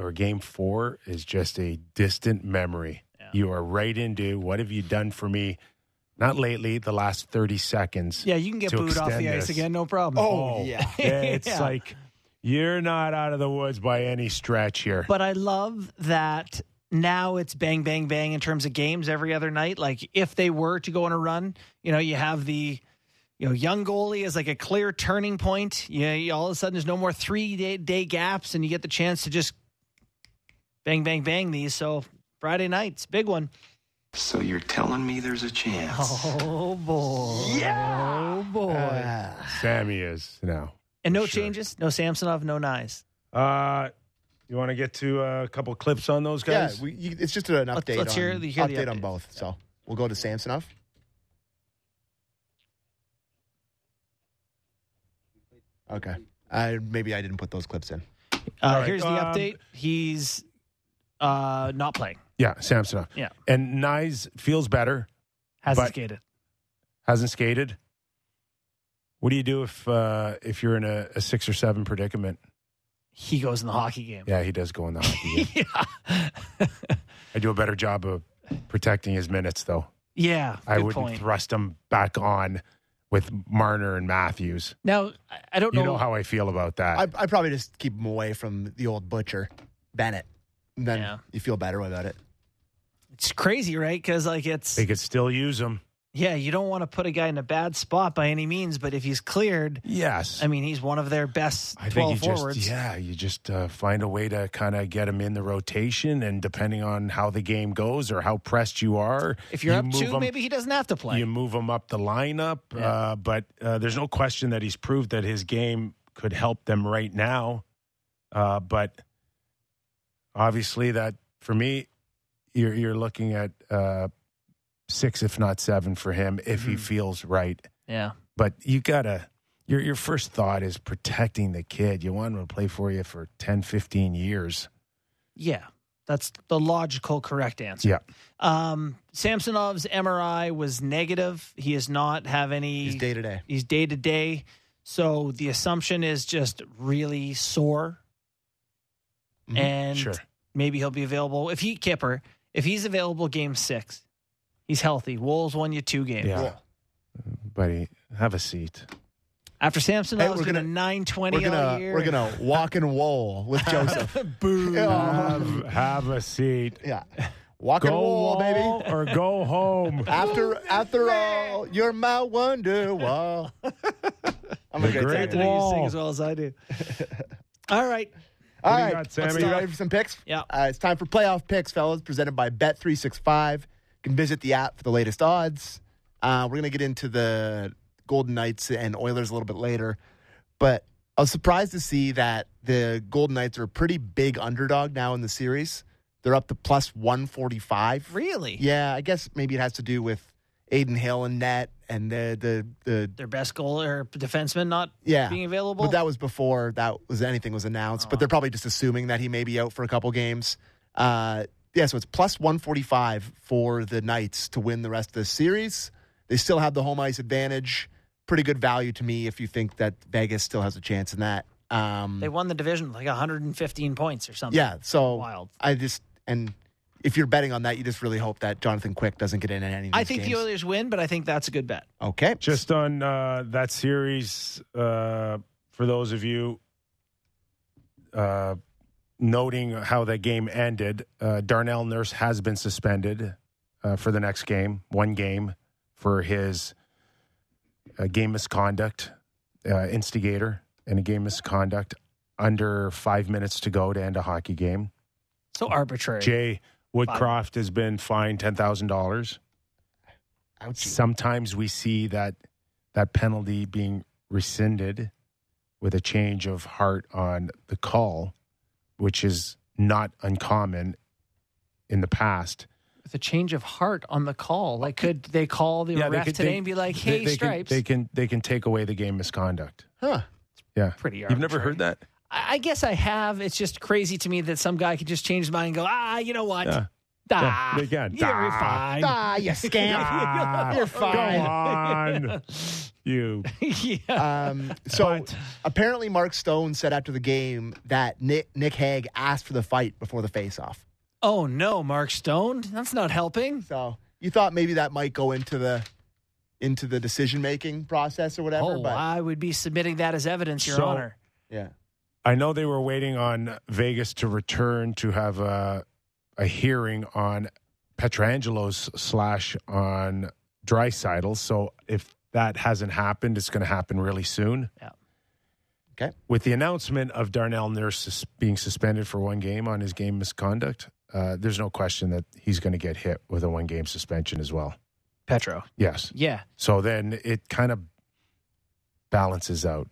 is just a distant memory. Yeah. You are right into, what have you done for me? Not lately, the last 30 seconds. Yeah, you can get booed off the ice again, no problem. Oh, yeah. It's like, you're not out of the woods by any stretch here. But I love that now it's bang, bang, bang in terms of games every other night. Like, if they were to go on a run, you have the young goalie as like a clear turning point. Yeah, all of a sudden, there's no more three-day gaps, and you get the chance to just bang, bang, bang these. So Friday night's big one. So you're telling me there's a chance? Oh, boy. Yeah! Oh, boy. Sammy is now. And no changes? No Samsonov, no Nyes? You want to get to a couple clips on those guys? Yeah, it's just an update. Let's hear the update on both. Yeah. So we'll go to Samsonov. Okay. Maybe I didn't put those clips in. Right. Here's the update. He's not playing. Yeah, Samsonov. Yeah. And Nyes feels better. Hasn't skated. What do you do if you're in a 6 or 7 predicament? He goes in the hockey game. Yeah, he does go in the hockey game. Yeah. I do a better job of protecting his minutes, though. Yeah, I wouldn't thrust him back on with Marner and Matthews. Now, I don't know. You know how I feel about that. I probably just keep him away from the old butcher, Bennett. And then you feel better about it. It's crazy, right? Because they could still use him. Yeah, you don't want to put a guy in a bad spot by any means, but if he's cleared, yes, I mean, he's one of their best 12 forwards. You just find a way to kind of get him in the rotation, and depending on how the game goes or how pressed you are. If you're up 2, maybe he doesn't have to play. You move him up the lineup, but there's no question that he's proved that his game could help them right now. But obviously that, for me, you're looking at... 6, if not 7, for him if he feels right. Yeah, but you gotta. Your first thought is protecting the kid. You want him to play for you for 10, 15 years. Yeah, that's the logical, correct answer. Yeah. Samsonov's MRI was negative. He does not have any. He's day to day. So the assumption is just really sore, and maybe he'll be available if he Kipper. If he's available, Game 6. He's healthy. Woll's won you 2 games. Yeah. Buddy, have a seat. After Samson, I was going to 920 all year. We're going to walk and Woll with Joseph. Boom. Yeah. Have a seat. Yeah. Walk and Woll, baby. Or go home. After all, you're my wonder wall. I'm a great guy. You sing as well as I do. All right. All right. Got, Sammy? You ready for some picks? Yeah. It's time for playoff picks, fellas, presented by Bet365. You can visit the app for the latest odds. We're going to get into the Golden Knights and Oilers a little bit later. But I was surprised to see that the Golden Knights are a pretty big underdog now in the series. They're up to plus 145. Really? Yeah, I guess maybe it has to do with Aiden Hill and net and their best goalie or defenseman not being available. But that was before anything was announced. But they're probably just assuming that he may be out for a couple games. Yeah, so it's plus 145 for the Knights to win the rest of the series. They still have the home ice advantage. Pretty good value to me if you think that Vegas still has a chance in that. They won the division like 115 points or something. Yeah, so wild. And if you're betting on that, you just really hope that Jonathan Quick doesn't get in any of these games. I think the Oilers win, but I think that's a good bet. Okay. Just on that series, for those of you... noting how that game ended, Darnell Nurse has been suspended for the next game, 1 game, for his game misconduct, instigator, and a game misconduct under 5 minutes to go to end a hockey game. So arbitrary. Jay Woodcroft has been fined $10,000. Sometimes we see that penalty being rescinded with a change of heart on the call, which is not uncommon in the past. With a change of heart on the call. Like, could they call the ref today and be like, hey, they Stripes? They can take away the game misconduct. Huh. Yeah. Pretty arbitrary. You've never heard that? I guess I have. It's just crazy to me that some guy could just change his mind and go, you know what? They can. You're fine. You scamp. You're fine. Go on. You. Yeah. Apparently Mark Stone said after the game that Nick Hag asked for the fight before the face-off. Oh, no, Mark Stone? That's not helping. So you thought maybe that might go into the decision-making process or whatever? Oh, but I would be submitting that as evidence, Your Honor. Yeah. I know they were waiting on Vegas to return to have a hearing on Petrangelo's / on Draisaitl. So if that hasn't happened, it's going to happen really soon. Yeah. Okay. With the announcement of Darnell Nurse being suspended for 1 game on his game misconduct, there's no question that he's going to get hit with a one-game suspension as well. Petro. Yes. Yeah. So then it kind of balances out.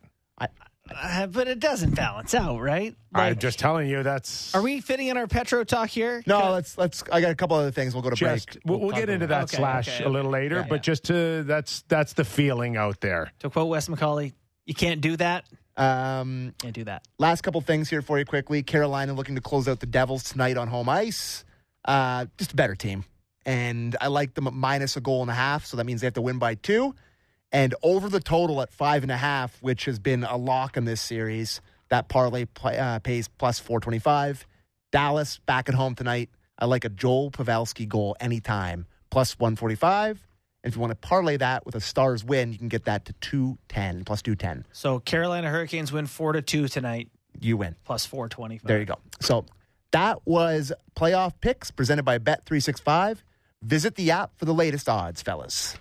But it doesn't balance out, right? Like, I'm just telling you that's... Are we fitting in our Petro talk here? No, let's. I got a couple other things. We'll go to break. We'll get into that a little later, but just to... That's the feeling out there. To quote Wes Macaulay, you can't do that. Can't do that. Last couple things here for you quickly. Carolina looking to close out the Devils tonight on home ice. Just a better team. And I like them at -1.5, so that means they have to win by 2. And over the total at 5.5, which has been a lock in this series, that parlay pays +425. Dallas back at home tonight. I like a Joel Pavelski goal anytime, +145. And if you want to parlay that with a Stars win, you can get that to +210. So Carolina Hurricanes win 4-2 tonight. You win. +425. There you go. So that was playoff picks presented by Bet365. Visit the app for the latest odds, fellas.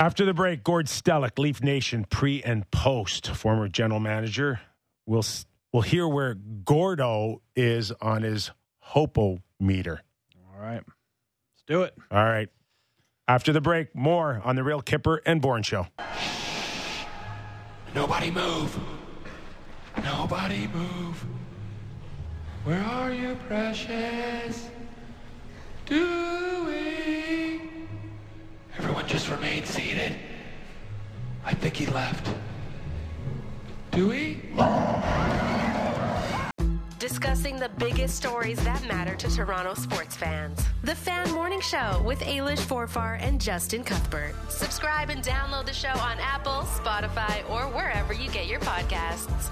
After the break, Gord Stellick, Leaf Nation pre and post, former general manager. We'll hear where Gordo is on his Hope-O-Meter. All right. Let's do it. All right. After the break, more on The Real Kipper and Bourne Show. Nobody move. Nobody move. Where are you, precious? Doing? Everyone just remain seated. I think he left. Dewey? Discussing the biggest stories that matter to Toronto sports fans. The Fan Morning Show with Ailish Forfar and Justin Cuthbert. Subscribe and download the show on Apple, Spotify, or wherever you get your podcasts.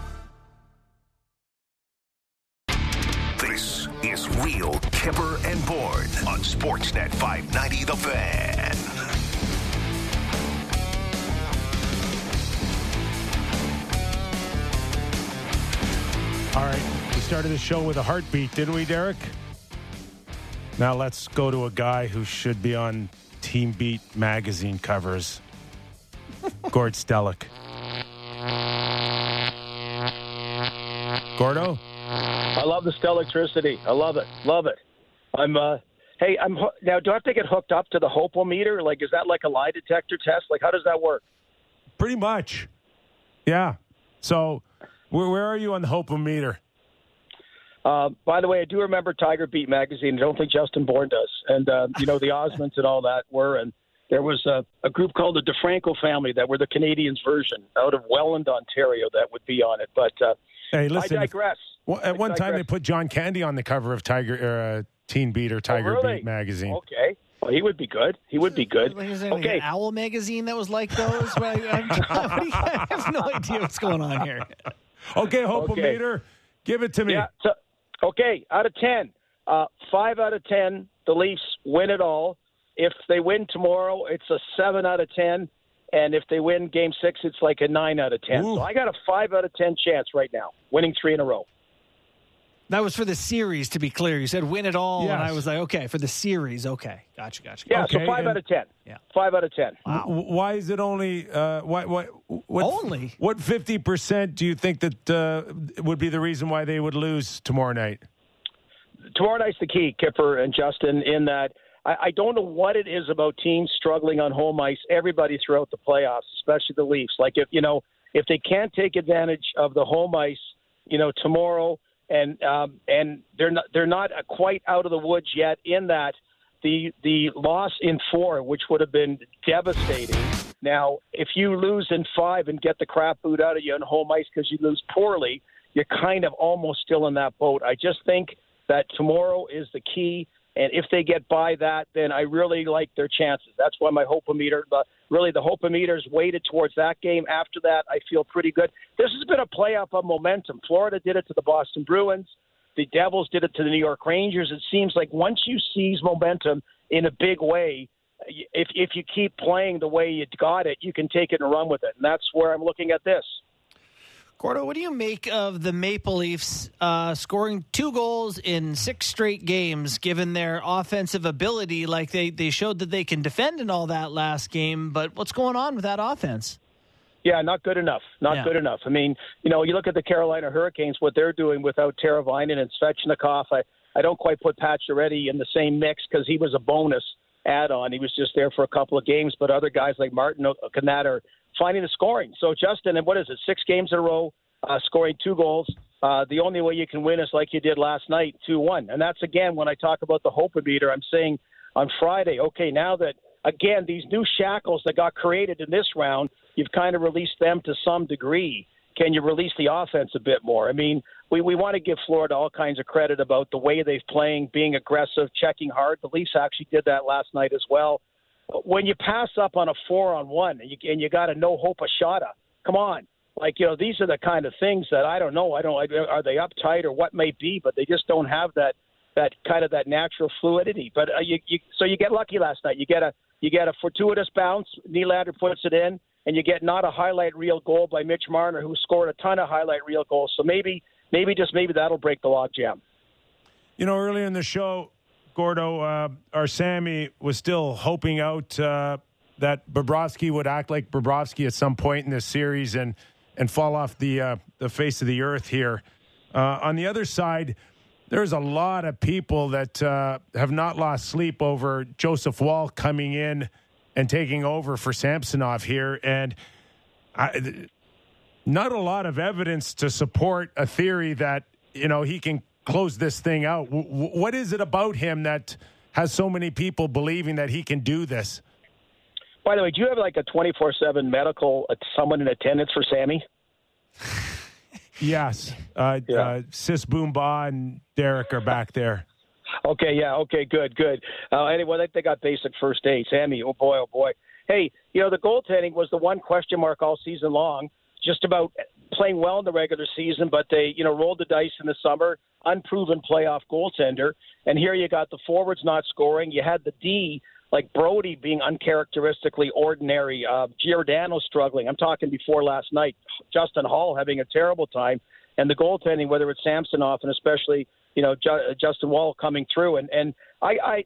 This is Real Kipper and Bourne on Sportsnet 590 The Fan. All right, we started the show with a heartbeat, didn't we, Derek? Now let's go to a guy who should be on Team Beat magazine covers. Gord Stellick. Gordo? I love the Stellictricity. I love it. Love it. I'm now, do I have to get hooked up to the Hope-O-Meter? Like, is that like a lie detector test? Like, how does that work? Pretty much. Yeah. So, where are you on the Hope-O-Meter? By the way, I do remember Tiger Beat magazine. I don't think Justin Bourne does. And, the Osmonds and all that were. And there was a group called the DeFranco family that were the Canadians version out of Welland, Ontario, that would be on it. But hey, listen, I digress. Well, at one time, they put John Candy on the cover of Teen Beat or Tiger Beat magazine. Okay. Well, he would be good. He would be good. Like, an Owl magazine that was like those? I have no idea what's going on here. Okay, Hope-O-Meter, give it to me. Yeah, out of 10. 5 out of 10, the Leafs win it all. If they win tomorrow, it's a 7 out of 10. And if they win Game 6, it's like a 9 out of 10. Ooh. So I got a 5 out of 10 chance right now, winning 3 in a row. That was for the series, to be clear. You said win it all, yes. And I was like, okay, for the series, okay. Gotcha. Yeah, okay, so 5 out of 10. Yeah. 5 out of 10. Wow. Why is it only only? What 50% do you think that would be the reason why they would lose tomorrow night? Tomorrow night's the key, Kipper and Justin, in that I don't know what it is about teams struggling on home ice, everybody throughout the playoffs, especially the Leafs. Like, if they can't take advantage of the home ice, tomorrow, and they're not quite out of the woods yet in that the loss in 4, which would have been devastating. Now, if you lose in 5 and get the crap boot out of you on home ice because you lose poorly, you're kind of almost still in that boat. I just think that tomorrow is the key. And if they get by that, then I really like their chances. That's why my Hope-O-Meter, the Hope-O-Meter is weighted towards that game. After that, I feel pretty good. This has been a playoff of momentum. Florida did it to the Boston Bruins. The Devils did it to the New York Rangers. It seems like once you seize momentum in a big way, if you keep playing the way you got it, you can take it and run with it. And that's where I'm looking at this. Gordo, what do you make of the Maple Leafs scoring 2 goals in 6 straight games, given their offensive ability? Like, they showed that they can defend and all that last game, but what's going on with that offense? Yeah, not good enough. Good enough. I mean, you look at the Carolina Hurricanes, what they're doing without Teravainen and Svechnikov. I, I don't quite put Pacioretty in the same mix because he was a bonus add-on. He was just there for a couple of games, but other guys like Martin Kanat are finding the scoring. So Justin, and what is it, 6 games in a row, scoring 2 goals. The only way you can win is like you did last night, 2-1. And that's, again, when I talk about the Hope-O-Meter, I'm saying on Friday, okay, now that, again, these new shackles that got created in this round, you've kind of released them to some degree. Can you release the offense a bit more? I mean, we want to give Florida all kinds of credit about the way they've playing, being aggressive, checking hard. The Leafs actually did that last night as well. But when you pass up on a 4-on-1 and you got a no hope a shot, come on. Like, you know, these are the kind of things that I don't know. Are they uptight or what may be, but they just don't have that kind of that natural fluidity. But so you get lucky last night. You get a fortuitous bounce. Nylander puts it in. And you get not a highlight reel goal by Mitch Marner, who scored a ton of highlight reel goals. So maybe that'll break the logjam. You know, earlier in the show, Gordo, our Sammy was still hoping out that Bobrovsky would act like Bobrovsky at some point in this series and fall off the face of the earth here. On the other side, there's a lot of people that have not lost sleep over Joseph Woll coming in and taking over for Samsonov here. And not a lot of evidence to support a theory that, you know, he can close this thing out. What is it about him that has so many people believing that he can do this? By the way, do you have like a 24/7 medical, someone in attendance for Sammy? Yes. Sis Boomba and Derek are back there. Okay, yeah, okay, good. Anyway, I think they got basic first aid. Sammy, oh boy. Hey, you know, the goaltending was the one question mark all season long, just about playing well in the regular season, but they, you know, rolled the dice in the summer, unproven playoff goaltender, and here you got the forwards not scoring. You had the D, like Brody being uncharacteristically ordinary, Giordano struggling. I'm talking before last night, Justin Hall having a terrible time, and the goaltending, whether it's Samsonov and especially you know, Justin Woll coming through. And I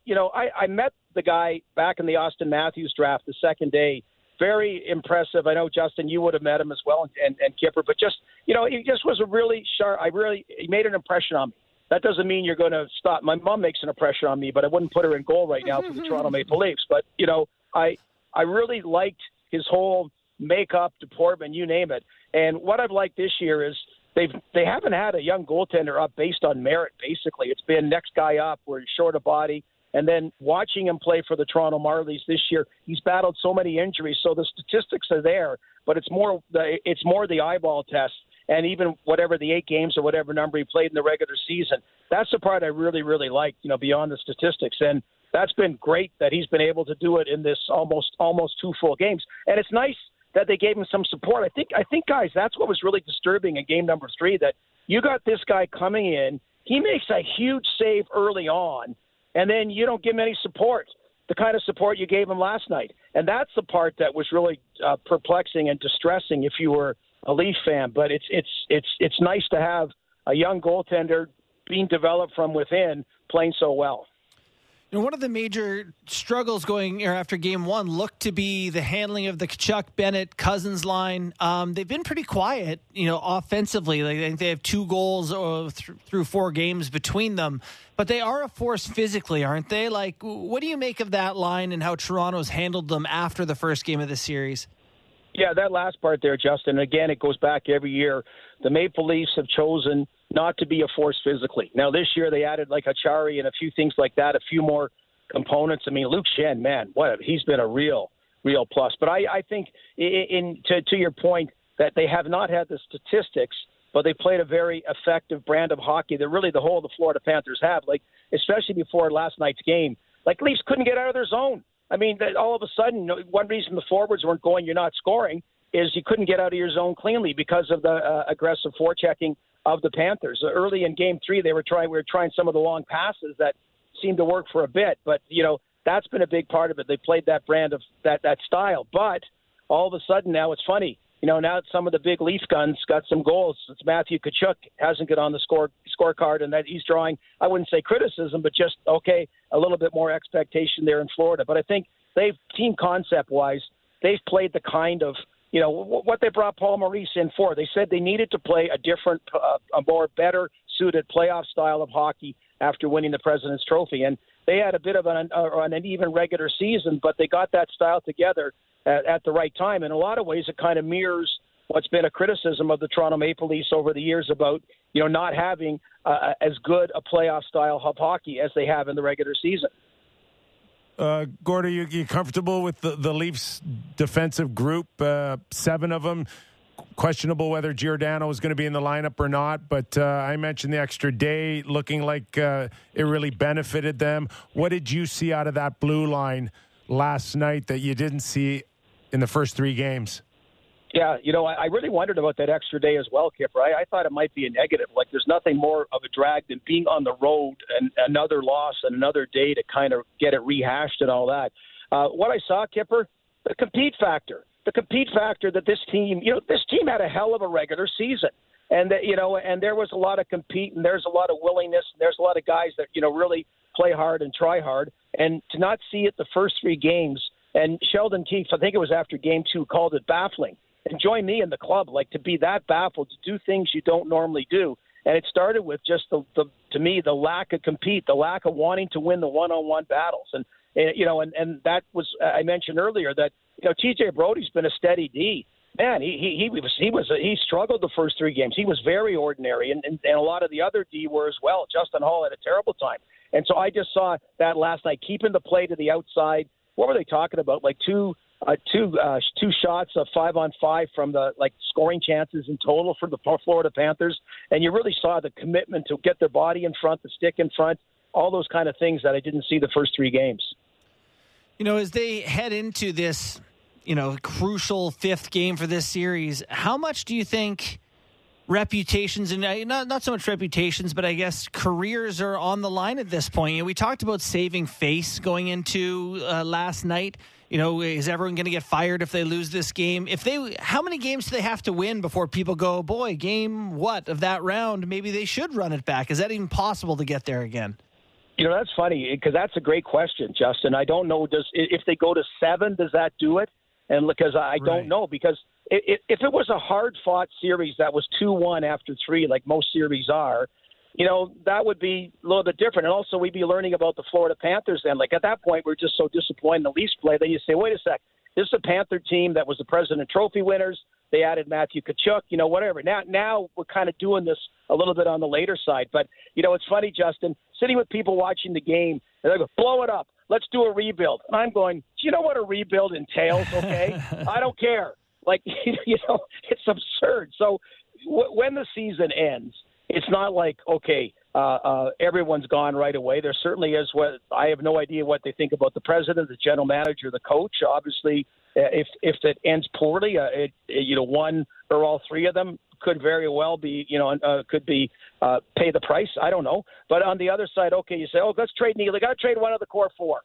met the guy back in the Auston Matthews draft the second day. Very impressive. I know, Justin, you would have met him as well and Kipper, but just, you know, he just was a really sharp. He made an impression on me. That doesn't mean you're going to stop. My mom makes an impression on me, but I wouldn't put her in goal right now for the Toronto Maple Leafs. But, you know, I really liked his whole makeup, deportment, you name it. And what I've liked this year is, They haven't had a young goaltender up based on merit, basically. It's been next guy up, we're short of body. And then watching him play for the Toronto Marlies this year, he's battled so many injuries. So the statistics are there, but it's more the eyeball test. And even whatever the 8 games or whatever number he played in the regular season, that's the part I really, really liked, you know, beyond the statistics. And that's been great that he's been able to do it in this almost 2 full games. And it's nice that they gave him some support. I think, guys, that's what was really disturbing in game number 3, that you got this guy coming in, he makes a huge save early on, and then you don't give him any support, the kind of support you gave him last night. And that's the part that was really perplexing and distressing if you were a Leaf fan. But it's nice to have a young goaltender being developed from within playing so well. And one of the major struggles going after game 1 looked to be the handling of the Tkachuk, Bennett, Cousins line. They've been pretty quiet, you know, offensively. I think they have 2 goals through 4 games between them. But they are a force physically, aren't they? Like, what do you make of that line and how Toronto's handled them after the first game of the series? Yeah, that last part there, Justin. Again, it goes back every year. The Maple Leafs have chosen not to be a force physically. Now, this year they added like Achari and a few things like that, a few more components. I mean, Luke Schenn, man, he's been a real plus. But I think, to your point, that they have not had the statistics, but they played a very effective brand of hockey that really the whole of the Florida Panthers have, like especially before last night's game. Like, Leafs couldn't get out of their zone. I mean, all of a sudden, one reason the forwards weren't going, you're not scoring, is you couldn't get out of your zone cleanly because of the aggressive forechecking of the Panthers. Early in game 3, we were trying some of the long passes that seemed to work for a bit, but you know, that's been a big part of it. They played that brand of that style, but all of a sudden now it's funny. You know, now some of the big Leaf guns got some goals. It's Matthew Tkachuk hasn't got on the scorecard, and that he's drawing, I wouldn't say criticism, but just, okay, a little bit more expectation there in Florida. But I think they've, team concept-wise, they've played the kind of, you know, what they brought Paul Maurice in for. They said they needed to play a different, a more better-suited playoff style of hockey after winning the President's Trophy. And they had a bit of an uneven regular season, but they got that style together at the right time. In a lot of ways, it kind of mirrors what's been a criticism of the Toronto Maple Leafs over the years about, you know, not having as good a playoff style of hockey as they have in the regular season. Gord, are you comfortable with the Leafs defensive group, seven of them? Questionable whether Giordano is going to be in the lineup or not, but I mentioned the extra day looking like it really benefited them. What did you see out of that blue line last night that you didn't see in the first three games? Yeah, you know, I really wondered about that extra day as well, Kipper. I thought it might be a negative. Like, there's nothing more of a drag than being on the road and another loss and another day to kind of get it rehashed and all that. What I saw, Kipper, the compete factor. The compete factor that this team, you know, this team had a hell of a regular season. And, that, you know, and there was a lot of compete and there's a lot of willingness. And there's a lot of guys that, you know, really play hard and try hard. And to not see it the first three games, and Sheldon Keefe, I think it was after game two, called it baffling. And join me in the club, like, to be that baffled, to do things you don't normally do. And it started with just, to me, the lack of compete, the lack of wanting to win the one-on-one battles. And you know, and that was, I mentioned earlier that, you know, TJ Brodie's been a steady D. Man, he struggled the first three games. He was very ordinary, and a lot of the other D were as well. Justin Hall had a terrible time. And so I just saw that last night, keeping the play to the outside. What were they talking about? Like two shots of 5-on-5 from the, like, scoring chances in total for the Florida Panthers. And you really saw the commitment to get their body in front, the stick in front, all those kind of things that I didn't see the first three games. You know, as they head into this, you know, crucial fifth game for this series, how much do you think reputations, and not so much reputations, but I guess careers are on the line at this point? And we talked about saving face going into last night. You know, is everyone going to get fired if they lose this game? How many games do they have to win before people go, boy, game what of that round? Maybe they should run it back. Is that even possible to get there again? You know, that's funny because that's a great question, Justin. I don't know. If they go to 7, does that do it? And because I don't know, because if it was a hard-fought series that was 2-1 after 3, like most series are, you know, that would be a little bit different. And also, we'd be learning about the Florida Panthers then. Like, at that point, we're just so disappointed in the Leafs play that you say, wait a sec, this is a Panther team that was the President Trophy winners. They added Matthew Tkachuk, you know, whatever. Now we're kind of doing this a little bit on the later side. But, you know, it's funny, Justin, sitting with people watching the game, and they go, blow it up. Let's do a rebuild. And I'm going, do you know what a rebuild entails, okay? I don't care. Like, you know, it's absurd. So when the season ends, it's not like, okay, everyone's gone right away. There certainly is what I have no idea what they think about the president, the general manager, the coach. Obviously, if it ends poorly, you know, one or all three of them could very well be, you know, pay the price. I don't know. But on the other side, okay, you say, oh, let's trade Neil. They got to trade one of the core four.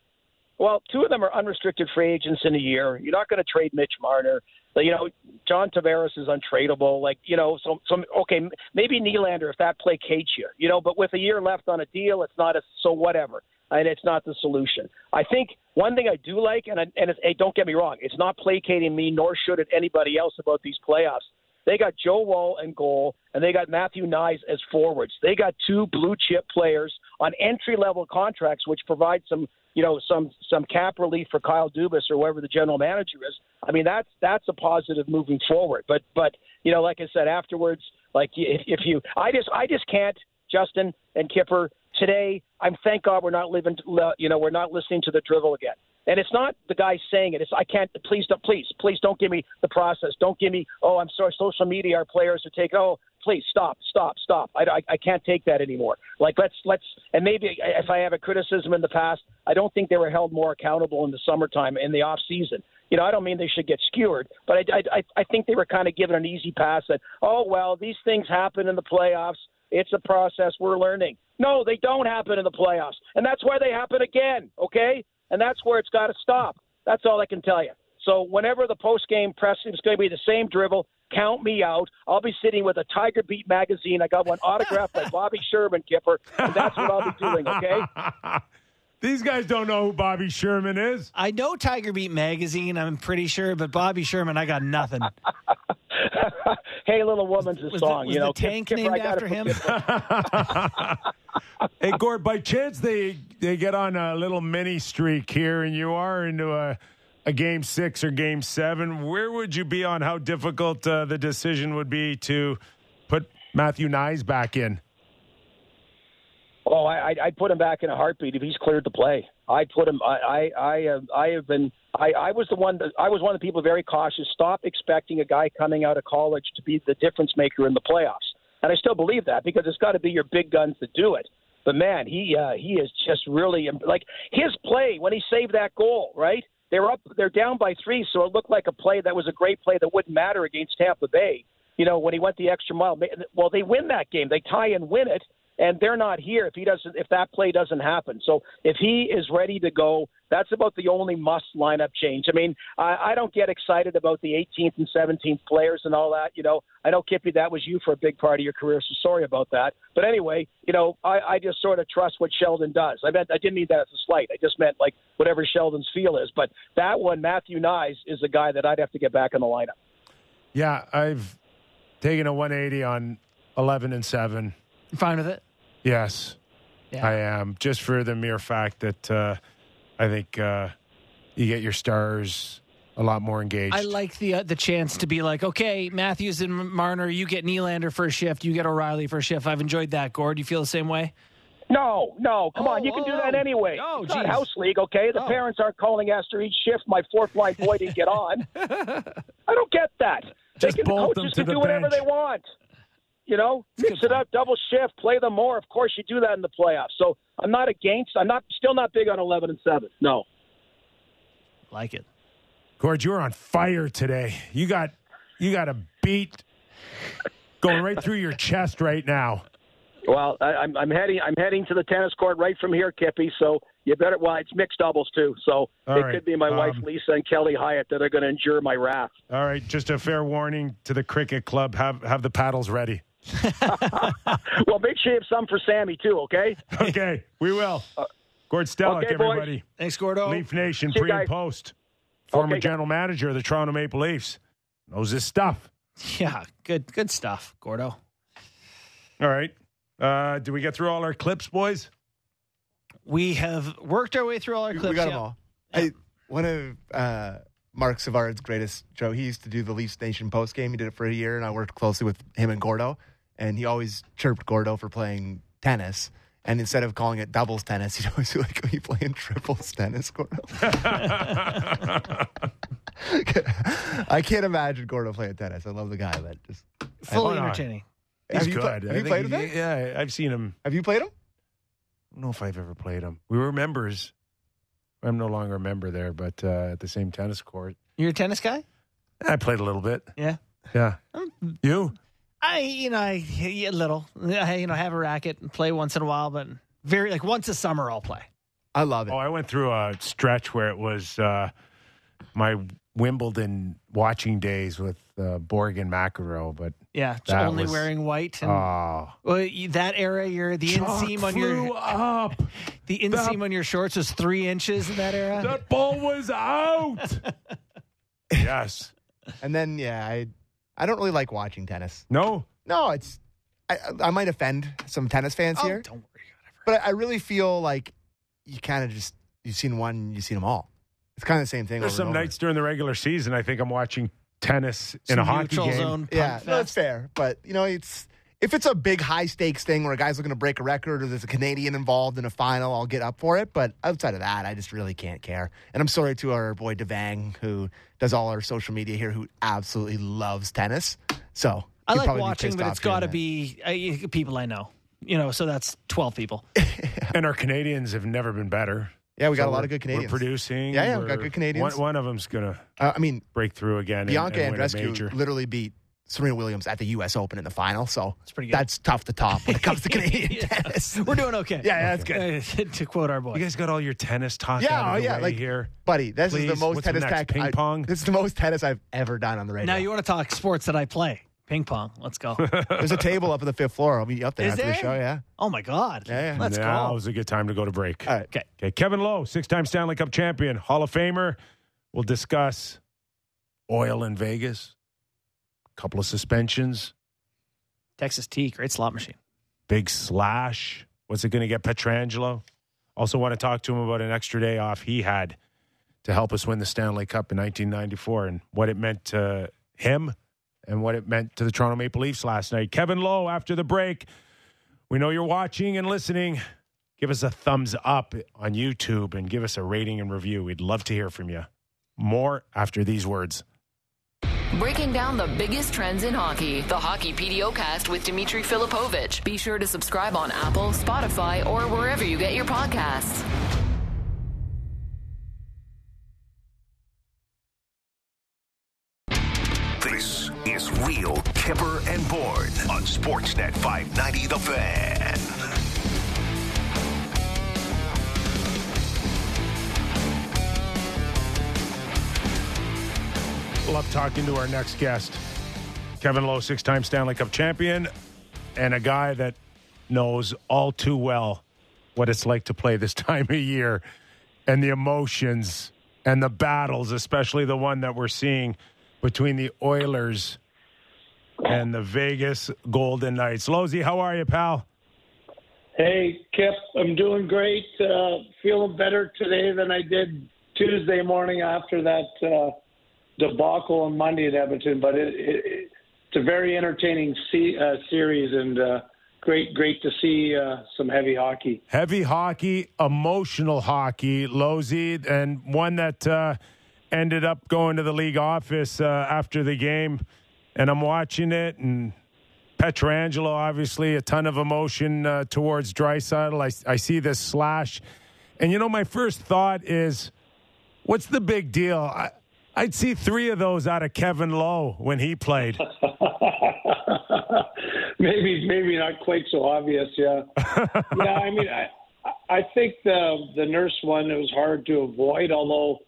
Well, two of them are unrestricted free agents in a year. You're not going to trade Mitch Marner. You know, John Tavares is untradeable. Like, you know, so okay, maybe Nylander if that placates you. You know, but with a year left on a deal, it's not a so whatever, and it's not the solution. I think one thing I do like, and don't get me wrong, it's not placating me, nor should it anybody else about these playoffs. They got Joe Woll in goal, and they got Matthew Nyes as forwards. They got two blue-chip players on entry-level contracts, which provide some, you know, some cap relief for Kyle Dubas or whoever the general manager is. I mean, that's a positive moving forward. But you know, like I said, afterwards, like if you, I just can't, Justin and Kipper. Today, I'm thank God we're not living, you know, we're not listening to the drivel again. And it's not the guy saying it. It's I can't. Please don't give me the process. Don't give me. Oh, I'm sorry. Social media. Our players are taking. Oh, please stop. I can't take that anymore. Like let's. And maybe if I have a criticism in the past, I don't think they were held more accountable in the summertime in the off season. You know, I don't mean they should get skewered, but I think they were kind of given an easy pass that, oh well, these things happen in the playoffs. It's a process. We're learning. No, they don't happen in the playoffs, and that's why they happen again. Okay. And that's where it's got to stop. That's all I can tell you. So whenever the post-game press is going to be the same drivel, count me out. I'll be sitting with a Tiger Beat magazine. I got one autographed by Bobby Sherman, Kipper, and that's what I'll be doing, okay? These guys don't know who Bobby Sherman is. I know Tiger Beat magazine, I'm pretty sure, but Bobby Sherman, I got nothing. Hey Little Woman's a song. You know, the tank Kipper, named after him? Hey, Gord, by chance they get on a little mini streak here and you are into a game six or game seven, where would you be on how difficult the decision would be to put Matthew Nyes back in? Oh, I'd put him back in a heartbeat if he's cleared to play. I'd put him. I was one of the people very cautious. Stop expecting a guy coming out of college to be the difference maker in the playoffs. And I still believe that because it's got to be your big guns that do it. But man, he is just really like his play when he saved that goal, right? They're down by three, so it looked like a play that was a great play that wouldn't matter against Tampa Bay. You know, when he went the extra mile. Well, they win that game. They tie and win it. And they're not here if that play doesn't happen. So if he is ready to go, that's about the only must lineup change. I mean, I don't get excited about the 18th and 17th players and all that. You know, I know Kippy, that was you for a big part of your career, so sorry about that. But anyway, you know, I just sort of trust what Sheldon does. I didn't mean that as a slight. I just meant like whatever Sheldon's feel is. But that one, Matthew Nyes, is a guy that I'd have to get back in the lineup. Yeah, I've taken a 180 on 11 and 7. You fine with it? Yes, yeah. I am. Just for the mere fact that I think you get your stars a lot more engaged. I like the chance to be like, okay, Matthews and Marner, you get Nylander for a shift, you get O'Reilly for a shift. I've enjoyed that. Gord, do you feel the same way? No, come on. You can do that anyway. Oh, it's not house league, okay? The parents aren't calling after each shift. My fourth-line boy didn't get on. I don't get that. Just bolt them to the bench. The coaches can do whatever they want. You know, mix it up, double shift, play them more. Of course, you do that in the playoffs. So I'm still not big on 11 and 7. No, like it. Gord, you were on fire today. You got a beat going right through your chest right now. Well, I'm heading to the tennis court right from here, Kippy. So you better. Well, it's mixed doubles too. So could be my wife Lisa and Kelly Hyatt that are going to endure my wrath. All right, just a fair warning to the cricket club: have the paddles ready. Well, make sure you have some for Sammy, too, okay? Okay, we will. Gord Stellick, okay, everybody. Thanks, Gordo. Leaf Nation, see pre and post. Former general manager of the Toronto Maple Leafs. Knows his stuff. Yeah, good stuff, Gordo. All right. Did we get through all our clips, boys? We have worked our way through all our clips. We got them all. Yeah. One of Mark Savard's greatest show, he used to do the Leafs Nation postgame. He did it for a year, and I worked closely with him and Gordo. And he always chirped Gordo for playing tennis. And instead of calling it doubles tennis, he'd always be like, are you playing triples tennis, Gordo? I can't imagine Gordo playing tennis. I love the guy. But just fully entertaining. He's good. Have you played him? Yeah, I've seen him. Have you played him? I don't know if I've ever played him. We were members. I'm no longer a member there, but at the same tennis court. You're a tennis guy? I played a little bit. Yeah. Yeah. You? I a little. I have a racket and play once in a while, but very like once a summer I'll play. I love it. Oh, I went through a stretch where it was my Wimbledon watching days with Borg and McEnroe, but yeah, only wearing white. And, well, that era, the inseam on your up. The inseam on your shorts was 3 inches in that era. That ball was out. Yes, and then I don't really like watching tennis. No, it's I might offend some tennis fans here. Don't worry, whatever. But I really feel like you kind of just you've seen one, you've seen them all. It's kind of the same thing. There's some nights during the regular season, I think I'm watching tennis in a hockey game. Zone yeah, no, that's fair. But, you know, if it's a big high-stakes thing where a guy's looking to break a record or there's a Canadian involved in a final, I'll get up for it. But outside of that, I just really can't care. And I'm sorry to our boy Devang, who does all our social media here, who absolutely loves tennis. So I like watching, but it's got to be people I know. You know, so that's 12 people. And our Canadians have never been better. Yeah, we got a lot of good Canadians. We're producing. Yeah, we got good Canadians. One of them's going to break through again. Bianca Andreescu literally beat Serena Williams at the U.S. Open in the final, so that's pretty good. That's tough to top when it comes to Canadian tennis. We're doing okay. Yeah, that's good. To quote our boy. You guys got all your tennis talk out of the way here. Buddy, this is the most tennis pack. Ping pong? This is the most tennis I've ever done on the radio. Now you want to talk sports that I play. Ping pong. Let's go. There's a table up on the fifth floor. I'll meet you up there after the show, yeah. Oh, my God. Yeah. Let's go. Now is a good time to go to break. All right. Okay. Kevin Lowe, 6-time Stanley Cup champion, Hall of Famer. We'll discuss oil in Vegas, a couple of suspensions. Texas Tea, great slot machine. Big Slash, Was it going to get Pietrangelo? Also want to talk to him about an extra day off he had to help us win the Stanley Cup in 1994 and what it meant to him and what it meant to the Toronto Maple Leafs last night. Kevin Lowe, after the break, we know you're watching and listening. Give us a thumbs up on YouTube and give us a rating and review. We'd love to hear from you. More after these words. Breaking down the biggest trends in hockey, the Hockey PDO Cast with Dmitry Filipovich. Be sure to subscribe on Apple, Spotify, or wherever you get your podcasts. This is Real Kipper and Bourne on Sportsnet 590 The Fan. Love talking to our next guest, Kevin Lowe, six-time Stanley Cup champion, and a guy that knows all too well what it's like to play this time of year and the emotions and the battles, especially the one that we're seeing between the Oilers and the Vegas Golden Knights. Lowsy, how are you, pal? Hey, Kip, I'm doing great. Feeling better today than I did Tuesday morning after that debacle on Monday at Edmonton, but it's a very entertaining series and great to see some heavy hockey. Heavy hockey, emotional hockey, Lowsy, and one that ended up going to the league office after the game, and I'm watching it, and Pietrangelo, obviously, a ton of emotion towards Draisaitl. I see this slash, and you know, my first thought is, what's the big deal? I'd see three of those out of Kevin Lowe when he played. Maybe not quite so obvious, yeah. Yeah, I mean, I think the nurse one, it was hard to avoid, although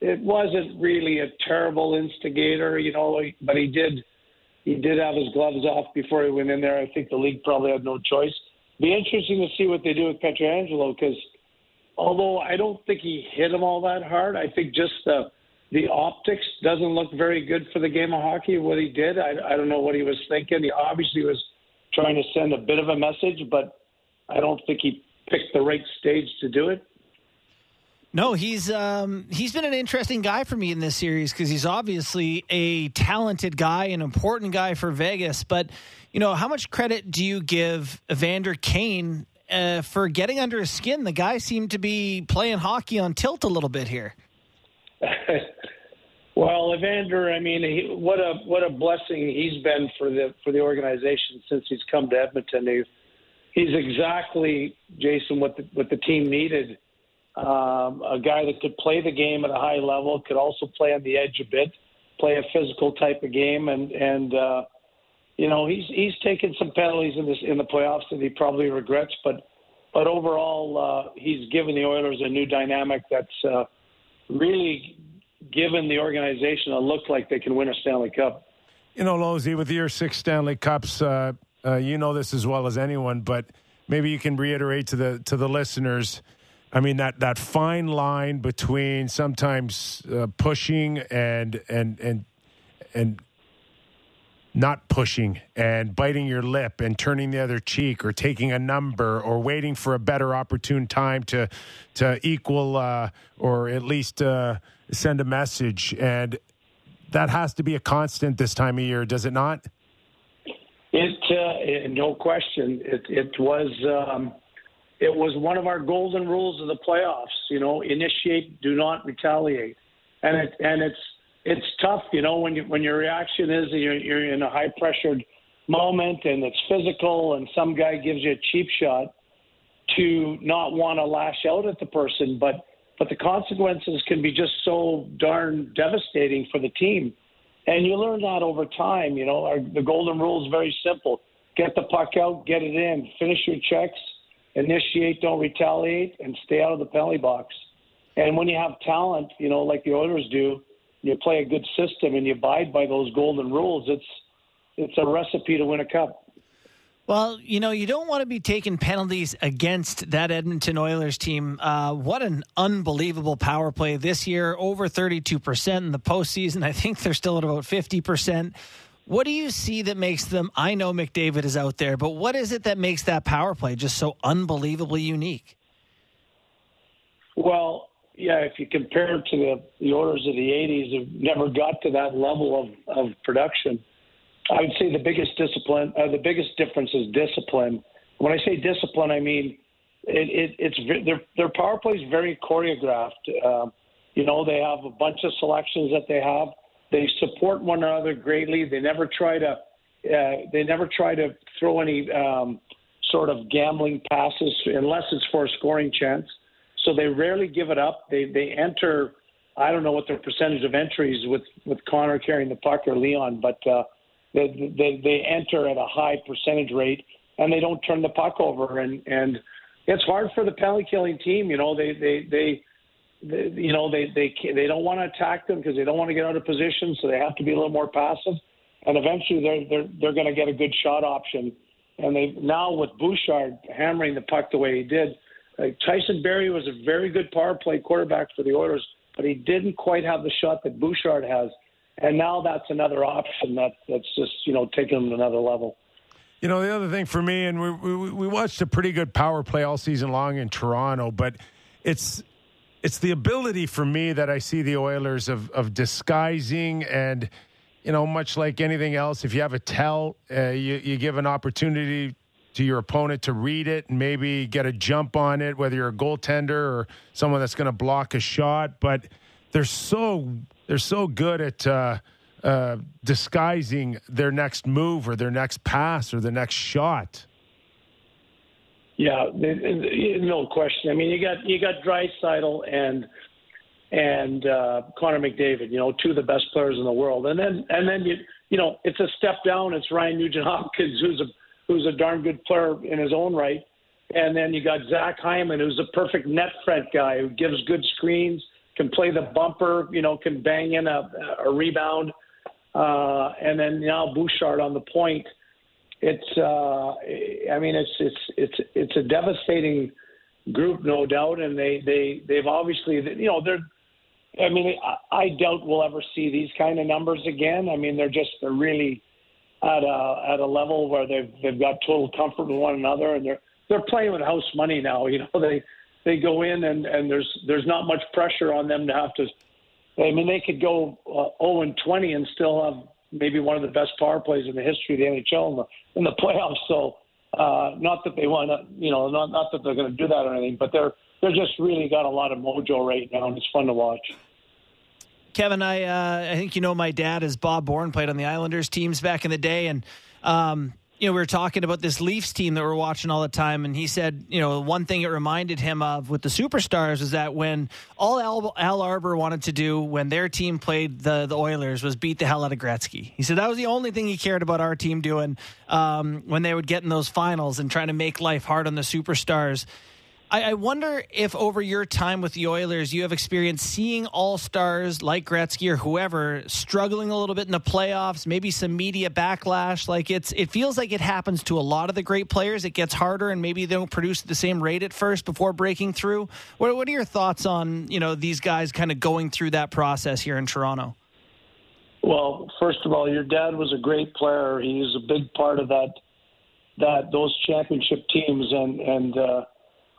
it wasn't really a terrible instigator, you know, but he did have his gloves off before he went in there. I think the league probably had no choice. Be interesting to see what they do with Pietrangelo, because although I don't think he hit him all that hard, I think just the optics doesn't look very good for the game of hockey, what he did. I don't know what he was thinking. He obviously was trying to send a bit of a message, but I don't think he picked the right stage to do it. No, he's been an interesting guy for me in this series because he's obviously a talented guy, an important guy for Vegas. But, you know, how much credit do you give Evander Kane for getting under his skin? The guy seemed to be playing hockey on tilt a little bit here. Well, Evander, I mean, what a blessing he's been for the organization since he's come to Edmonton. He's exactly, Jason, what the team needed. A guy that could play the game at a high level, could also play on the edge a bit, play a physical type of game, and you know, he's taken some penalties in the playoffs that he probably regrets, but overall, he's given the Oilers a new dynamic that's really given the organization a look like they can win a Stanley Cup. You know, Lowsy, with your 6 Stanley Cups, you know this as well as anyone, but maybe you can reiterate to the listeners, I mean, that fine line between sometimes pushing and not pushing and biting your lip and turning the other cheek or taking a number or waiting for a better opportune time to equal or at least send a message. And that has to be a constant this time of year, does it not? It no question. It was one of our golden rules of the playoffs, you know, initiate, do not retaliate. It's tough, you know, when your reaction is you're in a high-pressured moment and it's physical and some guy gives you a cheap shot to not want to lash out at the person. But the consequences can be just so darn devastating for the team. And you learn that over time, you know. The golden rule is very simple. Get the puck out, get it in, finish your checks, initiate, don't retaliate, and stay out of the penalty box. And when you have talent, you know, like the Oilers do, you play a good system and you abide by those golden rules, it's a recipe to win a cup. Well, you know, you don't want to be taking penalties against that Edmonton Oilers team. What an unbelievable power play this year, over 32% in the postseason. I think they're still at about 50%. What do you see that makes them? I know McDavid is out there, but what is it that makes that power play just so unbelievably unique? Well, yeah, if you compare it to the Oilers of the 80s, have never got to that level of production. I would say the biggest difference is discipline. When I say discipline, I mean it's their power play is very choreographed. They have a bunch of selections that they have. They support one another greatly. They never try to throw any sort of gambling passes unless it's for a scoring chance. So they rarely give it up. They enter. I don't know what their percentage of entries with Connor carrying the puck or Leon, but they enter at a high percentage rate, and they don't turn the puck over. And it's hard for the penalty killing team. They don't want to attack them because they don't want to get out of position, so they have to be a little more passive. And eventually, they're going to get a good shot option. And they now with Bouchard hammering the puck the way he did, Tyson Berry was a very good power play quarterback for the Oilers, but he didn't quite have the shot that Bouchard has. And now that's another option that's just taking them to another level. The other thing for me, and we watched a pretty good power play all season long in Toronto, but it's the ability for me that I see the Oilers of disguising and, much like anything else, if you have a tell, you give an opportunity to your opponent to read it and maybe get a jump on it, whether you're a goaltender or someone that's going to block a shot. But they're so good at disguising their next move or their next pass or their next shot. Yeah, no question. I mean, you got Draisaitl and Connor McDavid. Two of the best players in the world. And then it's a step down. It's Ryan Nugent-Hopkins, who's a darn good player in his own right. And then you got Zach Hyman, who's a perfect net front guy who gives good screens, can play the bumper. Can bang in a rebound. And then now Bouchard on the point. It's a devastating group, no doubt, and they've obviously I doubt we'll ever see these kind of numbers again. I mean, they're really at a level where they've got total comfort with one another, and they're playing with house money now. They go in and there's not much pressure on them to have to. I mean, they could go 0-20 and still have maybe one of the best power plays in the history of the NHL in the playoffs. So not that they want to, not that they're going to do that or anything, but they're just really got a lot of mojo right now, and it's fun to watch. Kevin, I think my dad is Bob Bourne, played on the Islanders teams back in the day, and we were talking about this Leafs team that we're watching all the time, and he said, one thing it reminded him of with the superstars is that when all Al Arbor wanted to do when their team played the Oilers was beat the hell out of Gretzky. He said that was the only thing he cared about our team doing when they would get in those finals and trying to make life hard on the superstars. I wonder if over your time with the Oilers, you have experienced seeing all-stars like Gretzky or whoever struggling a little bit in the playoffs, maybe some media backlash. Like it feels like it happens to a lot of the great players. It gets harder, and maybe they don't produce at the same rate at first before breaking through. What are your thoughts on, these guys kind of going through that process here in Toronto? Well, first of all, your dad was a great player. He was a big part of those championship teams, and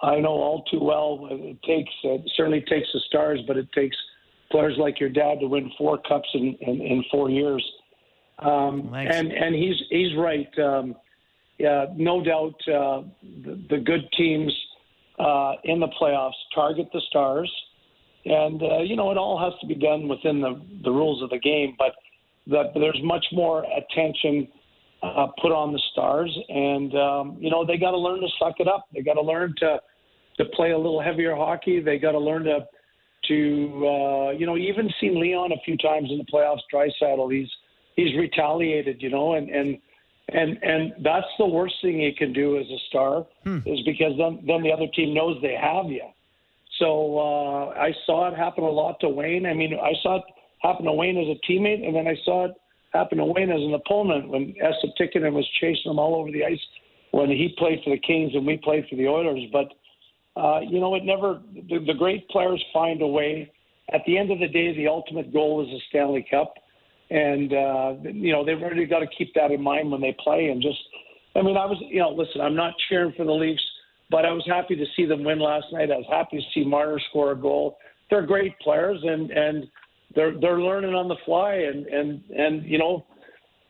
I know all too well it certainly takes the stars, but it takes players like your dad to win 4 cups in 4 years. Nice. And he's right. No doubt the good teams in the playoffs target the stars. And, it all has to be done within the rules of the game, but there's much more attention put on the stars. And, they got to learn to suck it up. They got to learn to play a little heavier hockey. They got to learn to even seen Leon a few times in the playoffs, Draisaitl, he's retaliated, and that's the worst thing you can do as a star is because then the other team knows they have you. So I saw it happen a lot to Wayne. I mean, I saw it happen to Wayne as a teammate, and then I saw it happen to Wayne as an opponent when Esa Tikkanen was chasing him all over the ice when he played for the Kings and we played for the Oilers. But, the great players find a way. At the end of the day, the ultimate goal is the Stanley Cup. And, you know, they've already got to keep that in mind when they play. And just, I mean, I was, you know, listen, I'm not cheering for the Leafs, but I was happy to see them win last night. I was happy to see Marner score a goal. They're great players, and they're learning on the fly. And you know,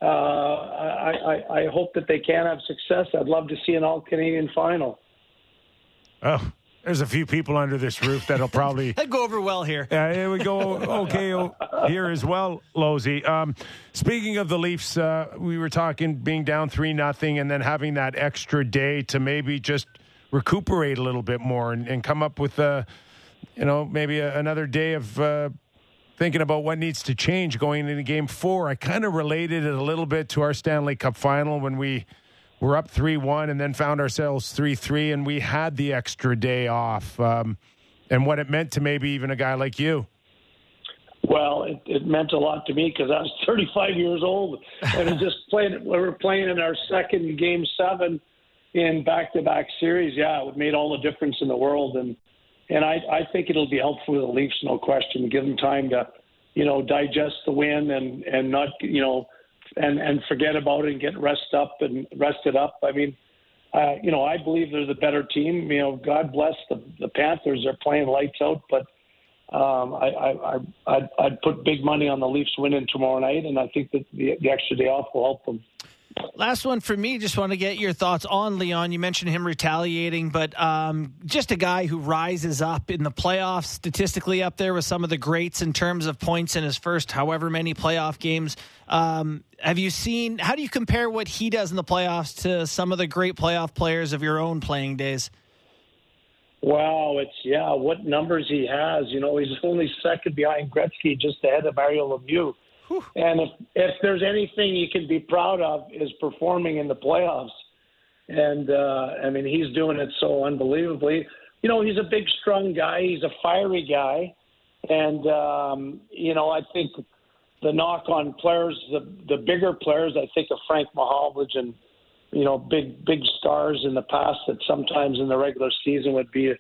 I hope that they can have success. I'd love to see an all-Canadian final. Oh, there's a few people under this roof that'll probably that'd go over well here. Yeah, it would go okay here as well, Losey. Speaking of the Leafs, we were talking being down 3-0 and then having that extra day to maybe just recuperate a little bit more and come up with, you know, maybe another day of thinking about what needs to change going into Game 4. I kind of related it a little bit to our Stanley Cup final when we were up 3-1 and then found ourselves 3-3, and we had the extra day off, and what it meant to maybe even a guy like you. Well, it meant a lot to me because I was 35 years old, and we were playing in our second Game 7 in back-to-back series. Yeah, it made all the difference in the world, and I think it'll be helpful to the Leafs, no question. Give them time to, you know, digest the win and not, you know, and forget about it and get rested up. I mean, you know, I believe they're the better team. You know, God bless the Panthers. They're playing lights out, but I'd put big money on the Leafs winning tomorrow night, and I think that the extra day off will help them. Last one for me. Just want to get your thoughts on Leon. You mentioned him retaliating, but just a guy who rises up in the playoffs, statistically up there with some of the greats in terms of points in his first however many playoff games. How do you compare what he does in the playoffs to some of the great playoff players of your own playing days? Wow, what numbers he has. You know, he's only second behind Gretzky, just ahead of Mario Lemieux. And if there's anything you can be proud of is performing in the playoffs. And, I mean, he's doing it so unbelievably. You know, he's a big, strong guy. He's a fiery guy. And, you know, I think the knock on players, the bigger players, I think of Frank Mahovlich and, you know, big stars in the past that sometimes in the regular season would be,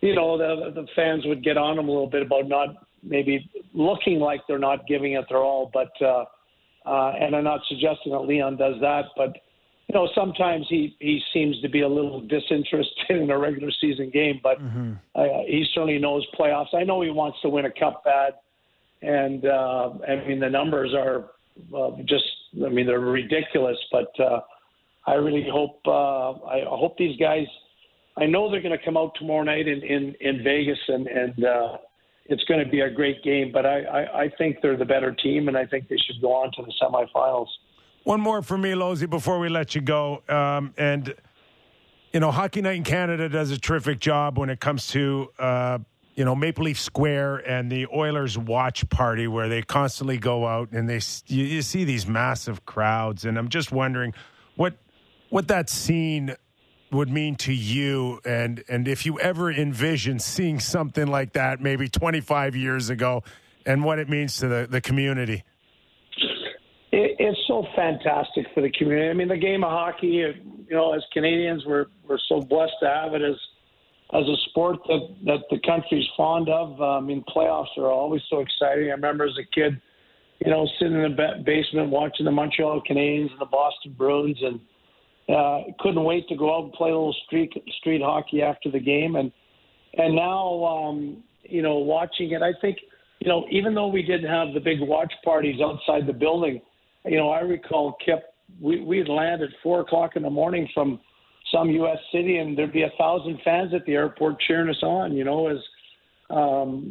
you know, the fans would get on him a little bit about not maybe looking like they're not giving it their all, but and I'm not suggesting that Leon does that, but you know, sometimes he seems to be a little disinterested in a regular season game, but he certainly knows playoffs. I know he wants to win a cup bad, and I mean the numbers are they're ridiculous, but I really hope I hope these guys, I know they're going to come out tomorrow night in Vegas, and it's going to be a great game, but I think they're the better team, and I think they should go on to the semifinals. One more for me, Losey, before we let you go. And, you know, Hockey Night in Canada does a terrific job when it comes to, you know, Maple Leaf Square and the Oilers watch party where they constantly go out and you see these massive crowds. And I'm just wondering what that scene would mean to you, and if you ever envision seeing something like that maybe 25 years ago, and what it means to the community. It's so fantastic for the community. I mean, the game of hockey, you know, as Canadians, we're so blessed to have it as a sport that the country's fond of. I mean, playoffs are always so exciting. I remember as a kid, you know, sitting in the basement watching the Montreal Canadiens and the Boston Bruins, and couldn't wait to go out and play a little street hockey after the game, and now you know, watching it, I think, you know, even though we didn't have the big watch parties outside the building, you know, I recall, Kip, we'd land at 4:00 in the morning from some U.S. city, and there'd be 1,000 fans at the airport cheering us on. You know, as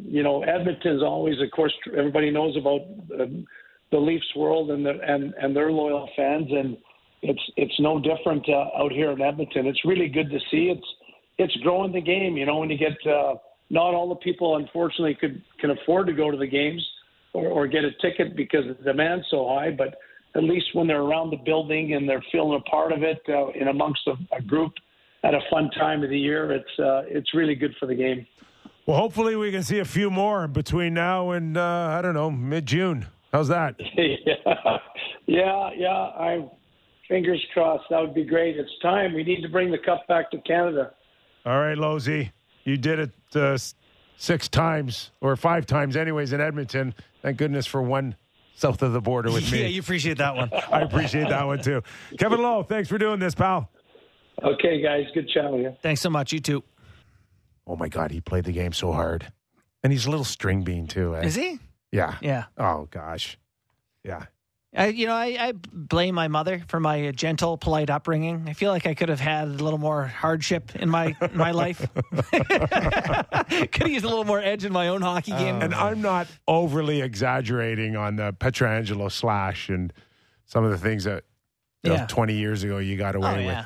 you know, Edmonton's always, of course, everybody knows about the Leafs world and their loyal fans, and It's no different out here in Edmonton. It's really good to see. It's growing the game. You know, when you get not all the people, unfortunately, can afford to go to the games or get a ticket because the demand's so high. But at least when they're around the building and they're feeling a part of it, in amongst a group at a fun time of the year, it's really good for the game. Well, hopefully we can see a few more between now and I don't know, mid-June. How's that? yeah. Fingers crossed. That would be great. It's time. We need to bring the cup back to Canada. All right, Losey. You did it 6 times or 5 times anyways in Edmonton. Thank goodness for one south of the border with me. Yeah, you appreciate that one. I appreciate that one, too. Kevin Lowe, thanks for doing this, pal. Okay, guys. Good chatting with you. Thanks so much. You too. Oh, my God. He played the game so hard. And he's a little string bean, too. Eh? Is he? Yeah. Yeah. Oh, gosh. Yeah. I blame my mother for my gentle, polite upbringing. I feel like I could have had a little more hardship in my life. Could have used a little more edge in my own hockey game. And I'm not overly exaggerating on the Pietrangelo slash and some of the things that 20 years ago you got away with.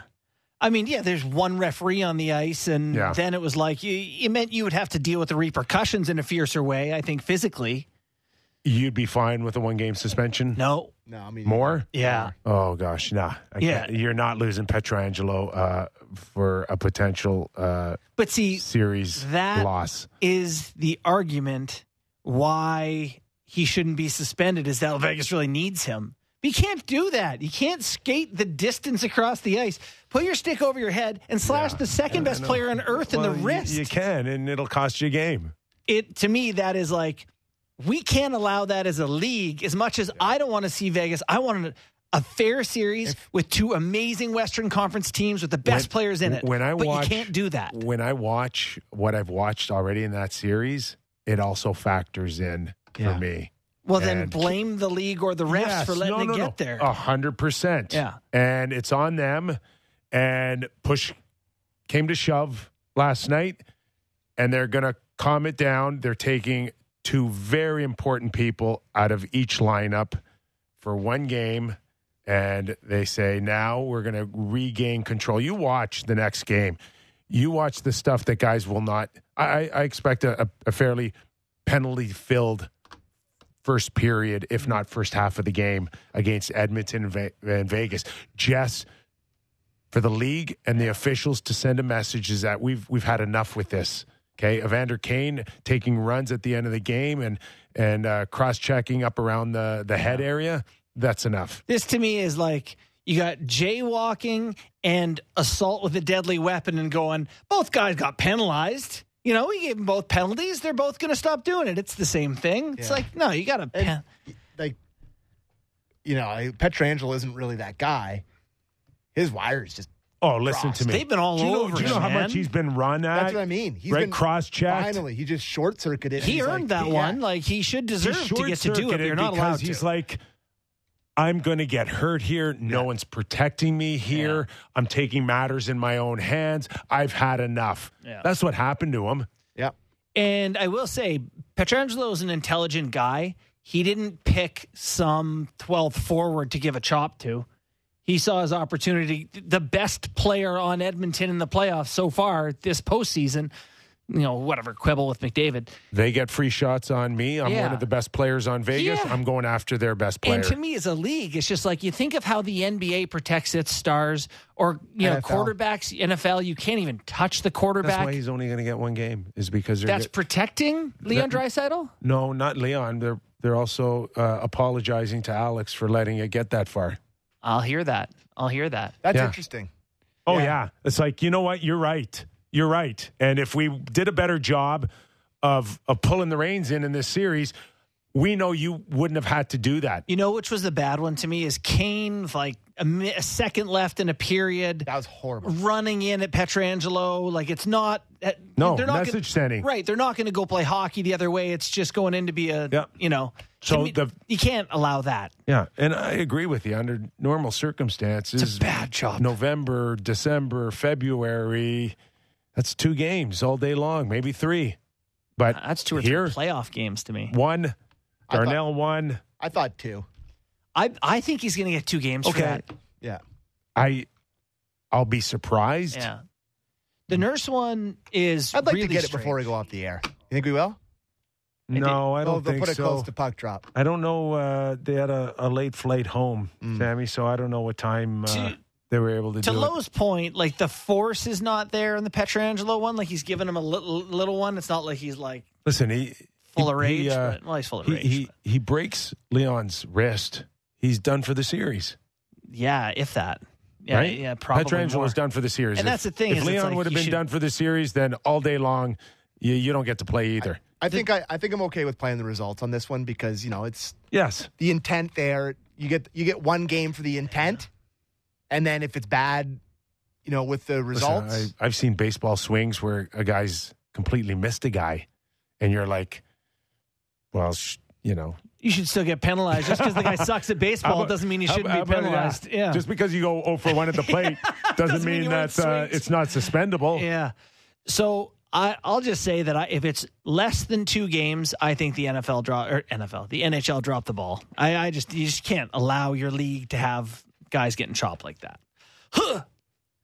I mean, there's one referee on the ice, and then it was like it meant you would have to deal with the repercussions in a fiercer way, I think, physically. You'd be fine with a one-game suspension? No, I mean... More? Yeah. Oh, gosh, nah. You're not losing Pietrangelo for a potential series loss. That is the argument why he shouldn't be suspended, is that Vegas really needs him. But you can't do that. You can't skate the distance across the ice. Put your stick over your head and slash the second-best player on Earth in the wrist. You can, and it'll cost you a game. To me, that is like... We can't allow that as a league. As much as I don't want to see Vegas, I want a fair series with two amazing Western Conference teams with the best players in it. You can't do that. When I watch what I've watched already in that series, it also factors in for me. Well, then blame the league or the refs for letting it get there. 100%. Yeah. And it's on them. And push came to shove last night, and they're going to calm it down. They're taking... two very important people out of each lineup for one game, and they say, now we're going to regain control. You watch the next game. You watch the stuff that guys will not... I expect a fairly penalty-filled first period, if not first half of the game, against Edmonton and Vegas. Just for the league and the officials to send a message is that we've had enough with this. Okay, Evander Kane taking runs at the end of the game and cross-checking up around the head area, that's enough. This to me is like you got jaywalking and assault with a deadly weapon and going, both guys got penalized. You know, we gave them both penalties. They're both going to stop doing it. It's the same thing. Yeah. It's like, no, you got to... Pietrangelo isn't really that guy. His wire is just... Oh, listen to me. They've been all over him. Do you know how much he's been run at? That's what I mean. He's been cross-checked. Finally, he just short-circuited. He earned that one. Like, he should deserve to get to do it. You're not allowed to. He's like, I'm going to get hurt here. No one's protecting me here. Yeah. I'm taking matters in my own hands. I've had enough. Yeah. That's what happened to him. Yeah. And I will say, Pietrangelo is an intelligent guy. He didn't pick some 12th forward to give a chop to. He saw his opportunity, the best player on Edmonton in the playoffs so far this postseason. You know, whatever, quibble with McDavid. They get free shots on me. I'm one of the best players on Vegas. Yeah. I'm going after their best player. And to me, as a league, it's just like you think of how the NBA protects its stars or, you know, quarterbacks, NFL, you can't even touch the quarterback. That's why he's only going to get one game is because they're... That's protecting Leon Draisaitl? No, not Leon. They're also apologizing to Alex for letting it get that far. I'll hear that. That's interesting. Oh, yeah. It's like, you know what? You're right. And if we did a better job of pulling the reins in this series, we know you wouldn't have had to do that. You know which was the bad one to me is Kane, like a second left in a period. That was horrible. Running in at Pietrangelo. Like, it's not... No, they're not message sending. Right. They're not going to go play hockey the other way. It's just going in to be a... So you can't allow that. Yeah, and I agree with you. Under normal circumstances, it's a bad job. November, December, February, that's two games all day long, maybe three. But that's two or three playoff games to me. One, Darnell won. I thought two. I think he's going to get two games for that. Yeah. I'll be surprised. Yeah. The Nurse one is I'd like really to get strange. It before we go off the air. You think we will? No, I don't think so. They'll put it close to puck drop. I don't know. They had a late flight home, Sammy, so I don't know what time they were able to do it. To Lowe's point, like, the force is not there in the Pietrangelo one. Like, he's giving him a little one. It's not like he's, like, listen, full of rage. He's full of rage. He breaks Leon's wrist. He's done for the series. Yeah, if that. Yeah, right? Yeah, probably Petrangelo's done for the series. And that's the thing. If Leon would have been done for the series, then all day long, you don't get to play either. I think I'm okay with playing the results on this one because, you know, it's the intent there. You get one game for the intent, and then if it's bad, you know, with the results. Listen, I've seen baseball swings where a guy's completely missed a guy, and you're like, well, you know. You should still get penalized. Just because the guy sucks at baseball doesn't mean he shouldn't be penalized. Yeah. Just because you go 0 for 1 at the plate doesn't mean that it's not suspendable. Yeah. So I'll just say that if it's less than 2 games, I think the the NHL dropped the ball. You just can't allow your league to have guys getting chopped like that. Huh.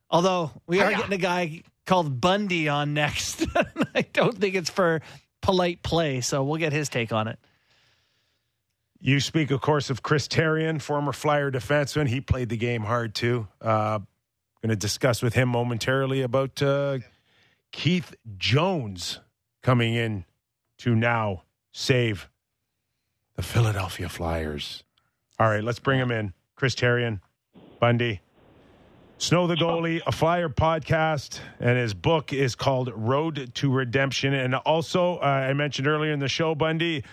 Although we are getting a guy called Bundy on next. I don't think it's for polite play, so we'll get his take on it. You speak, of course, of Chris Therien, former Flyer defenseman. He played the game hard, too. Going to discuss with him momentarily about Keith Jones coming in to now save the Philadelphia Flyers. All right, let's bring him in. Chris Therien, Bundy. Snow the Goalie, a Flyer podcast, and his book is called Road to Redemption. And also, I mentioned earlier in the show, Bundy,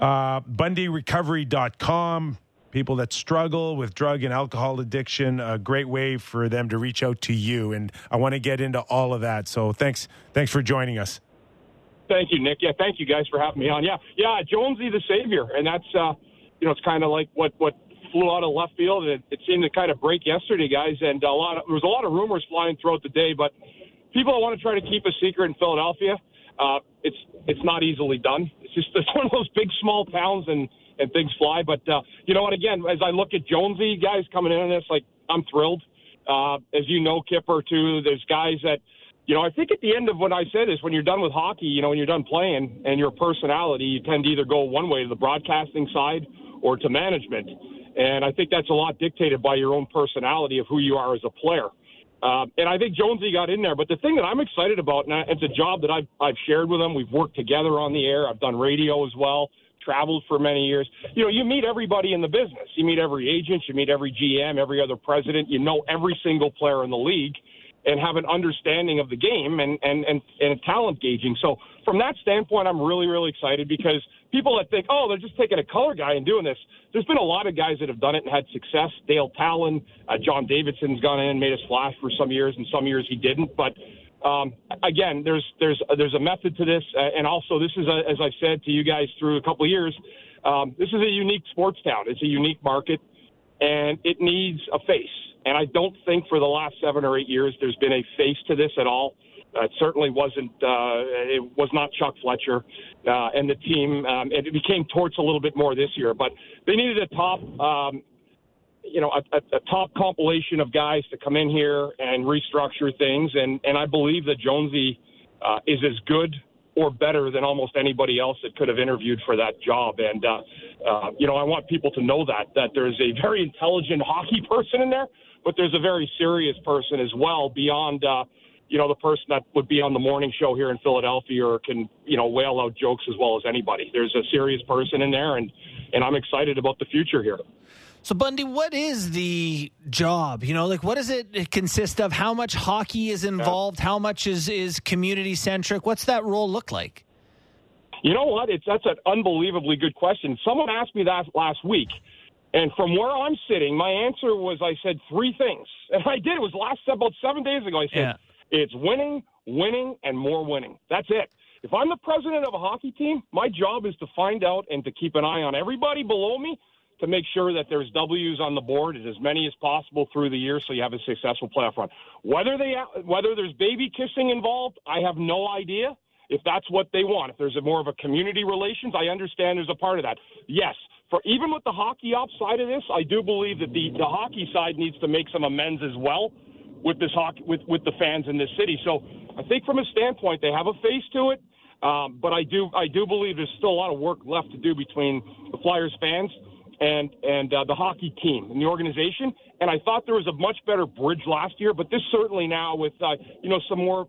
BundyRecovery.com. People that struggle with drug and alcohol addiction, a great way for them to reach out to you. And I want to get into all of that. So thanks for joining us. Thank you, Nick. Yeah, thank you guys for having me on. Yeah, Jonesy the savior. And that's, you know, it's kind of like what flew out of left field. It seemed to kind of break yesterday, guys. And there was a lot of rumors flying throughout the day. But people that want to try to keep a secret in Philadelphia, it's not easily done. It's one of those big, small towns and things fly. But, you know what, again, as I look at Jonesy, guys coming in on this, like, I'm thrilled. As you know, Kipper, too, there's guys that, you know, I think at the end of what I said is when you're done with hockey, you know, when you're done playing and your personality, you tend to either go one way to the broadcasting side or to management. And I think that's a lot dictated by your own personality of who you are as a player. And I think Jonesy got in there. But the thing that I'm excited about, and it's a job that I've shared with him. We've worked together on the air. I've done radio as well, traveled for many years. You know, you meet everybody in the business. You meet every agent. You meet every GM, every other president. You know every single player in the league and have an understanding of the game and talent gauging. So from that standpoint, I'm really, really excited because people that think, oh, they're just taking a color guy and doing this. There's been a lot of guys that have done it and had success. Dale Talon, John Davidson's gone in and made a splash for some years, and some years he didn't. But, again, there's a method to this. And also this is, as I've said to you guys through a couple of years, this is a unique sports town. It's a unique market, and it needs a face. And I don't think for the last 7 or 8 years there's been a face to this at all. It certainly wasn't. It was not Chuck Fletcher and the team. And it became Torts a little bit more this year, but they needed a top, a top compilation of guys to come in here and restructure things. And I believe that Jonesy is as good or better than almost anybody else that could have interviewed for that job. And you know, I want people to know that there's a very intelligent hockey person in there, but there's a very serious person as well beyond. You know, the person that would be on the morning show here in Philadelphia or can, you know, wail out jokes as well as anybody. There's a serious person in there, and I'm excited about the future here. So, Bundy, what is the job? You know, like, what does it consist of? How much hockey is involved? How much is community-centric? What's that role look like? You know what? That's an unbelievably good question. Someone asked me that last week. And from where I'm sitting, my answer was I said 3 things. And I did. It was about 7 days ago. I said... Yeah. It's winning, winning, and more winning. That's it. If I'm the president of a hockey team, my job is to find out and to keep an eye on everybody below me to make sure that there's W's on the board and as many as possible through the year so you have a successful playoff run. Whether there's baby kissing involved, I have no idea if that's what they want. If there's more of a community relations, I understand there's a part of that. Yes, even with the hockey ops side of this, I do believe that the hockey side needs to make some amends as well. With this hockey, with the fans in this city, so I think from a standpoint they have a face to it, but I do believe there's still a lot of work left to do between the Flyers fans and the hockey team and the organization. And I thought there was a much better bridge last year, but this certainly now with some more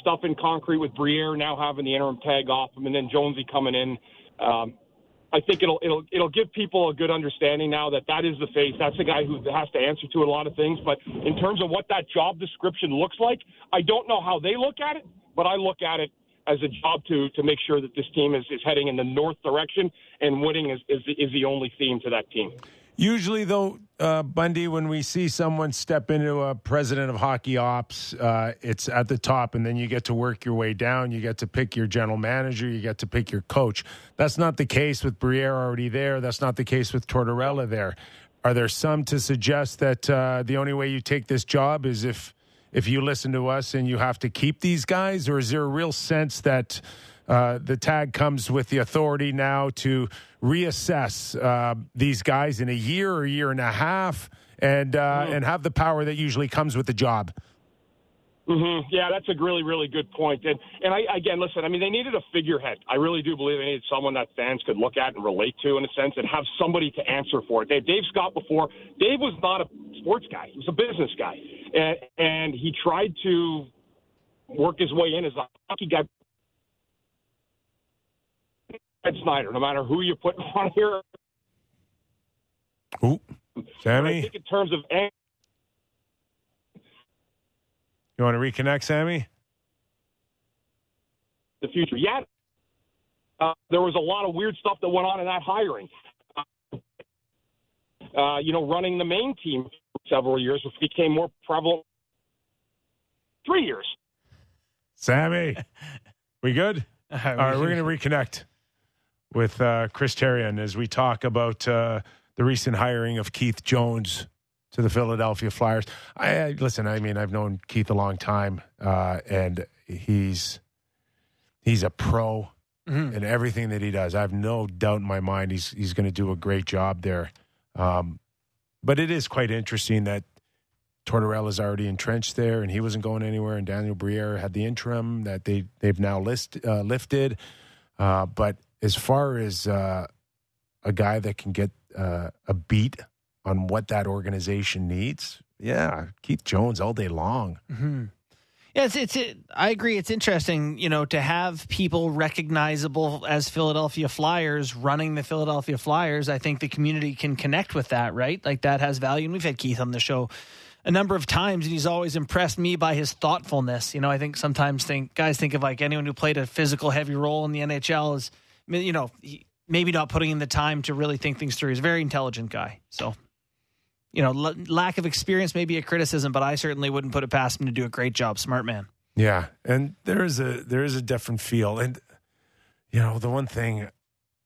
stuff in concrete with Briere now having the interim tag off him and then Jonesy coming in. I think it'll give people a good understanding now that is the face. That's the guy who has to answer to a lot of things. But in terms of what that job description looks like, I don't know how they look at it, but I look at it as a job to make sure that this team is heading in the north direction, and winning is the only theme to that team. Usually, though, Bundy, when we see someone step into a president of hockey ops, it's at the top, and then you get to work your way down. You get to pick your general manager. You get to pick your coach. That's not the case with Briere already there. That's not the case with Tortorella there. Are there some to suggest that the only way you take this job is if you listen to us and you have to keep these guys? Or is there a real sense that the tag comes with the authority now to reassess these guys in a year or year and a half and have the power that usually comes with the job? Mm-hmm. Yeah, that's a really, really good point. And I, again, listen, I mean, they needed a figurehead. I really do believe they needed someone that fans could look at and relate to in a sense and have somebody to answer for it. They had Dave Scott before. Dave was not a sports guy. He was a business guy. And he tried to work his way in as a hockey guy. Ed Snyder, no matter who you put on here. Ooh, Sammy. I think in terms of... You want to reconnect, Sammy? The future. Yeah. There was a lot of weird stuff that went on in that hiring. Running the main team for several years, which became more prevalent 3 years. Sammy, we good? All right, we're going to reconnect with Chris Therien as we talk about the recent hiring of Keith Jones to the Philadelphia Flyers. I've known Keith a long time, and he's a pro in everything that he does. I have no doubt in my mind he's going to do a great job there. But it is quite interesting that Tortorella's already entrenched there, and he wasn't going anywhere, and Daniel Briere had the interim that they've now lifted. But as far as a guy that can get a beat on what that organization needs, yeah, Keith Jones all day long. Mm-hmm. Yes, I agree. It's interesting, to have people recognizable as Philadelphia Flyers running the Philadelphia Flyers. I think the community can connect with that, right? Like that has value. And we've had Keith on the show a number of times, and he's always impressed me by his thoughtfulness. I think sometimes guys think of like anyone who played a physical heavy role in the NHL is, maybe not putting in the time to really think things through. He's a very intelligent guy, so. Lack of experience may be a criticism, but I certainly wouldn't put it past him to do a great job. Smart man. Yeah, and there is a different feel. And, the one thing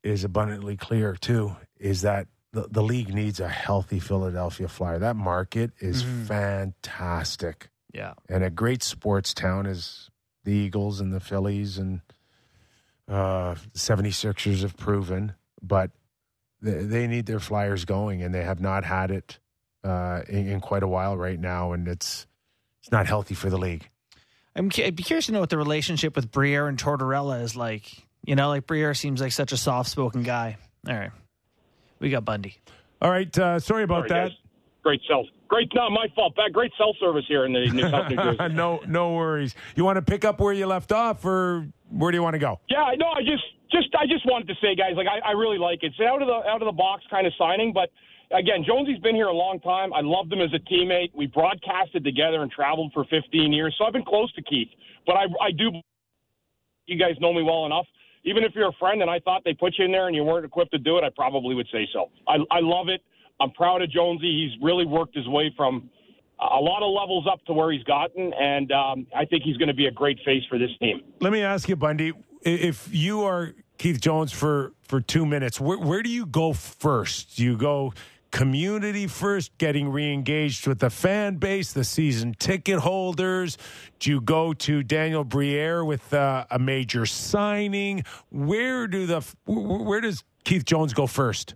is abundantly clear, too, is that the league needs a healthy Philadelphia Flyer. That market is fantastic. Yeah. And a great sports town is the Eagles and the Phillies and 76ers have proven, but they need their Flyers going, and they have not had it in quite a while right now, and it's not healthy for the league. I'd be curious to know what the relationship with Briere and Tortorella is like. Briere seems like such a soft-spoken guy. All right. We got Bundy. All right. Sorry about that. Guys. Great self. Great. Not my fault. Great cell service here in the New South New Jersey. No worries. You want to pick up where you left off, or where do you want to go? Yeah, no, I just wanted to say, guys, like I really like it. It's out of the box kind of signing, but again, Jonesy's been here a long time. I loved him as a teammate. We broadcasted together and traveled for 15 years, so I've been close to Keith. But I do. You guys know me well enough. Even if you're a friend and I thought they put you in there and you weren't equipped to do it, I probably would say so. I love it. I'm proud of Jonesy. He's really worked his way from a lot of levels up to where he's gotten, and I think he's going to be a great face for this team. Let me ask you, Bundy. If you are Keith Jones for 2 minutes, where do you go first? Do you go community first, getting re-engaged with the fan base, the season ticket holders? Do you go to Daniel Briere with a major signing? Where does Keith Jones go first?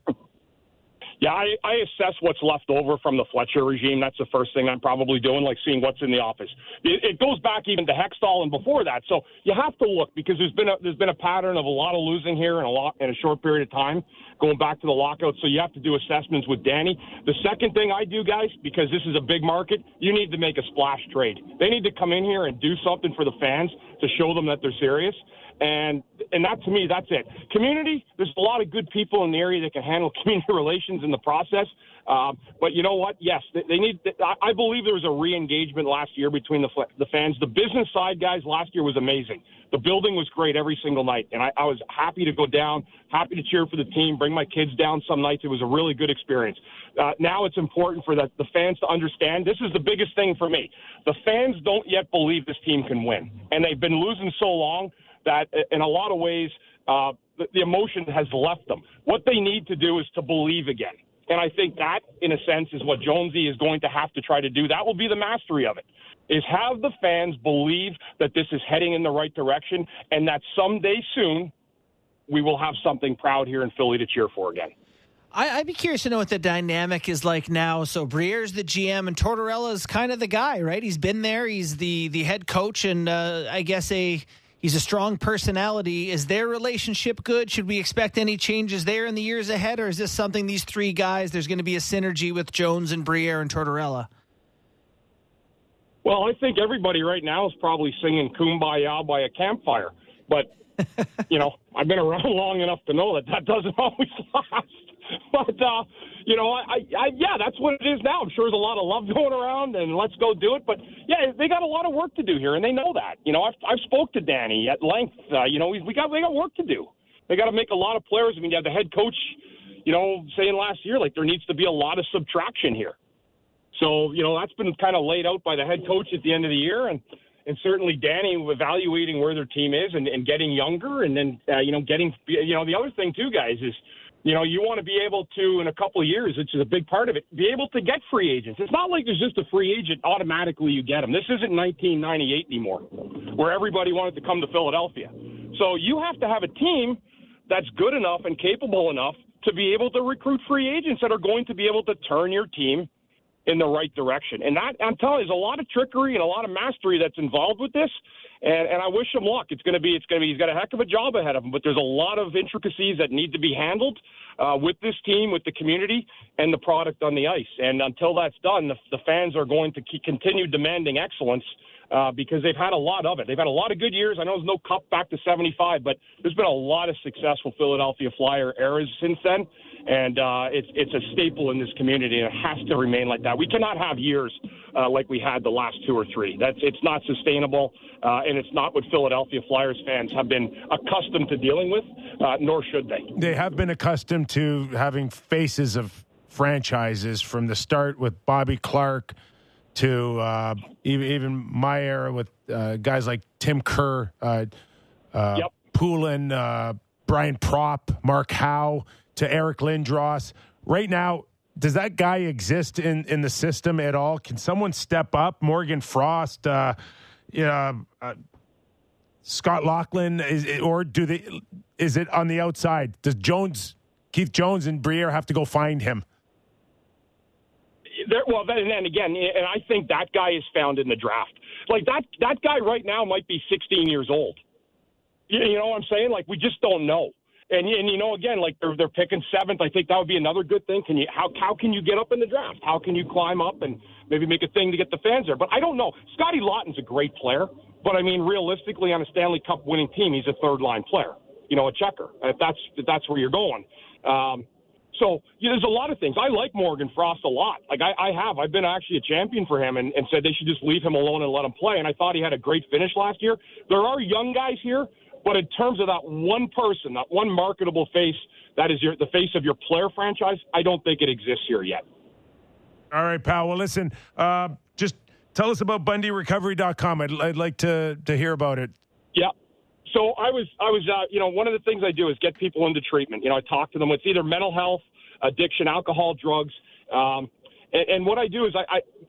Yeah, I assess what's left over from the Fletcher regime. That's the first thing I'm probably doing, like seeing what's in the office. It goes back even to Hextall and before that. So you have to look because there's been a pattern of a lot of losing here and a lot in a short period of time, going back to the lockout. So you have to do assessments with Danny. The second thing I do, guys, because this is a big market, you need to make a splash trade. They need to come in here and do something for the fans to show them that they're serious. And that, to me, that's it. Community, there's a lot of good people in the area that can handle community relations in the process. But you know what? Yes, they need. I believe there was a re-engagement last year between the fans. The business side, guys, last year was amazing. The building was great every single night, and I was happy to go down, happy to cheer for the team, bring my kids down some nights. It was a really good experience. Now it's important for the fans to understand. This is the biggest thing for me. The fans don't yet believe this team can win, and they've been losing so long that in a lot of ways the emotion has left them. What they need to do is to believe again. And I think that, in a sense, is what Jonesy is going to have to try to do. That will be the mastery of it, is have the fans believe that this is heading in the right direction and that someday soon we will have something proud here in Philly to cheer for again. I'd be curious to know what the dynamic is like now. So Briere's the GM and Tortorella's kind of the guy, right? He's been there. He's the head coach and I guess he's a strong personality. Is their relationship good? Should we expect any changes there in the years ahead? Or is this something these three guys, there's going to be a synergy with Jones and Briere and Tortorella? Well, I think everybody right now is probably singing Kumbaya by a campfire. But, you know, I've been around long enough to know that that doesn't always last. But, you know, I that's what it is now. I'm sure there's a lot of love going around, and let's go do it. But, yeah, they got a lot of work to do here, and they know that. You know, I've spoke to Danny at length. You know, they got work to do. They got to make a lot of players. I mean, you have the head coach, you know, saying last year, like, there needs to be a lot of subtraction here. So, you know, that's been kind of laid out by the head coach at the end of the year, and certainly Danny evaluating where their team is and getting younger, and then, you know, getting – you know, the other thing, too, guys, is – you know, you want to be able to, in a couple of years, which is a big part of it, be able to get free agents. It's not like there's just a free agent automatically you get them. This isn't 1998 anymore, where everybody wanted to come to Philadelphia. So you have to have a team that's good enough and capable enough to be able to recruit free agents that are going to be able to turn your team in the right direction. And that, I'm telling you, there's a lot of trickery and a lot of mastery that's involved with this. And I wish him luck. It's going to be, he's got a heck of a job ahead of him, but there's a lot of intricacies that need to be handled with this team, with the community and the product on the ice. And until that's done, the fans are going to continue demanding excellence because they've had a lot of it. They've had a lot of good years. I know there's no cup back to 75, but there's been a lot of successful Philadelphia Flyer eras since then. And it's a staple in this community, and it has to remain like that. We cannot have years like we had the last two or three. It's not sustainable, and it's not what Philadelphia Flyers fans have been accustomed to dealing with, nor should they. They have been accustomed to having faces of franchises from the start with Bobby Clark to even my era with guys like Tim Kerr, Poulin, Brian Propp, Mark Howe, to Eric Lindros. Right now, does that guy exist in the system at all? Can someone step up? Morgan Frost, Scott Lachlan, is it on the outside? Does Keith Jones and Briere have to go find him? Well, then again, and I think that guy is found in the draft. Like that guy right now might be 16 years old. You know what I'm saying? Like, we just don't know. And you know, again, like they're picking 7th. I think that would be another good thing. Can you how can you get up in the draft? How can you climb up and maybe make a thing to get the fans there? But I don't know. Scotty Lawton's a great player, but I mean, realistically, on a Stanley Cup winning team, he's a third line player. You know, a checker. If that's where you're going. So you know, there's a lot of things. I like Morgan Frost a lot. Like I've been actually a champion for him and said they should just leave him alone and let him play. And I thought he had a great finish last year. There are young guys here. But in terms of that one person, that one marketable face, that is the face of your player franchise, I don't think it exists here yet. All right, pal. Well, listen, just tell us about BundyRecovery.com. I'd like to hear about it. Yeah. So I was you know, one of the things I do is get people into treatment. You know, I talk to them. It's either mental health, addiction, alcohol, drugs. And what I do is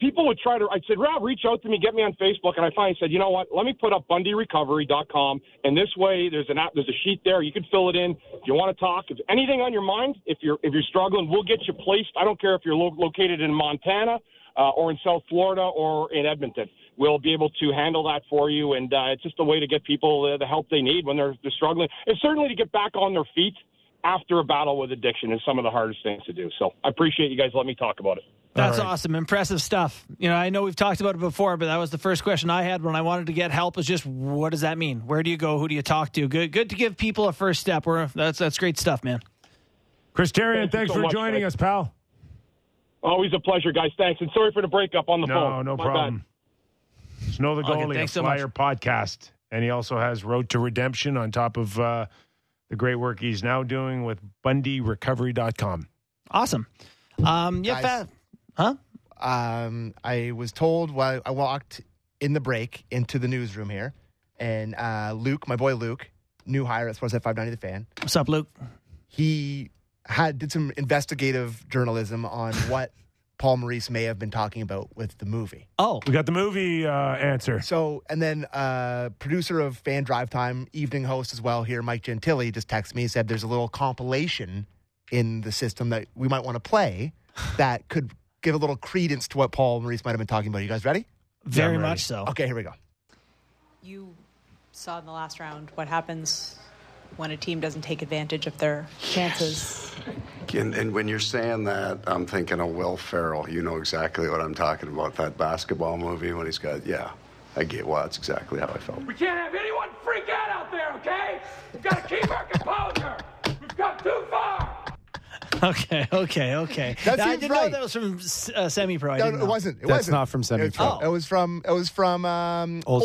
people would try to – I said, Rob, reach out to me, get me on Facebook. And I finally said, you know what, let me put up BundyRecovery.com. And this way there's an app, there's a sheet there. You can fill it in if you want to talk. If anything on your mind, if you're struggling, we'll get you placed. I don't care if you're located in Montana or in South Florida or in Edmonton. We'll be able to handle that for you. And it's just a way to get people the help they need when they're struggling. And certainly to get back on their feet after a battle with addiction is some of the hardest things to do. So I appreciate you guys letting me talk about it. That's right. Awesome. Impressive stuff. You know, I know we've talked about it before, but that was the first question I had when I wanted to get help is just, what does that mean? Where do you go? Who do you talk to? Good to give people a first step. That's great stuff, man. Chris Therien, thanks for joining us, pal. Always a pleasure, guys. Thanks. And sorry for the breakup on the phone. No, no problem. Bad. Snow the Goalie, okay, a Flyer podcast. And he also has Road to Redemption on top of the great work he's now doing with BundyRecovery.com. Awesome. I was told while I walked in the break into the newsroom here, and Luke, my boy Luke, new hire at Sportsnet 590 The Fan. What's up, Luke? He did some investigative journalism on what Paul Maurice may have been talking about with the movie. Oh, we got the movie answer. So, and then producer of Fan Drive Time, evening host as well here, Mike Gentile, just texted me and said there's a little compilation in the system that we might want to play that could give a little credence to what Paul Maurice might have been talking about. You guys ready? Very much so. Okay, here we go. You saw in the last round what happens when a team doesn't take advantage of their chances. And when you're saying that, I'm thinking of Will Ferrell. You know exactly what I'm talking about. That basketball movie when he's got, that's exactly how I felt. We can't have anyone freak out there, okay? We've got to keep our composure. We've got too far. Okay. I didn't know that was from Semi Pro. No, it wasn't. That's not from Semi Pro. Oh. It was from Old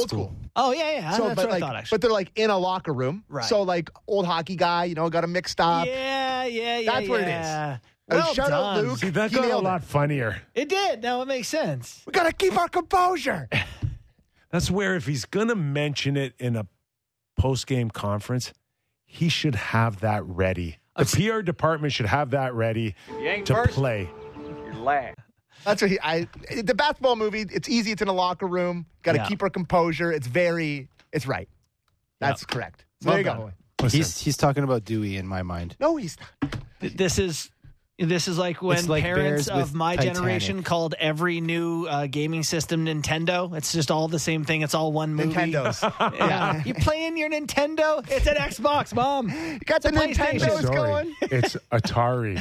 School. Oh yeah. So, that's what I thought actually. But they're like in a locker room, right? So like old hockey guy, got him mixed up. Yeah. That's what it is. Well, shout out Luke. See, that got a lot funnier. It did. Now it makes sense. We gotta keep our composure. That's where if he's gonna mention it in a post game conference, he should have that ready. The PR department should have that ready to first, play. You're last. That's what the basketball movie, it's easy. It's in a locker room. Got to keep her composure. It's right. That's correct. So there you go. He's talking about Dewey in my mind. No, he's not. This is like when parents of my generation called every new gaming system Nintendo. It's just all the same thing. It's all one movie. Nintendos. Yeah. You playing your Nintendo? It's an Xbox, Mom. You got the Nintendos going. It's Atari.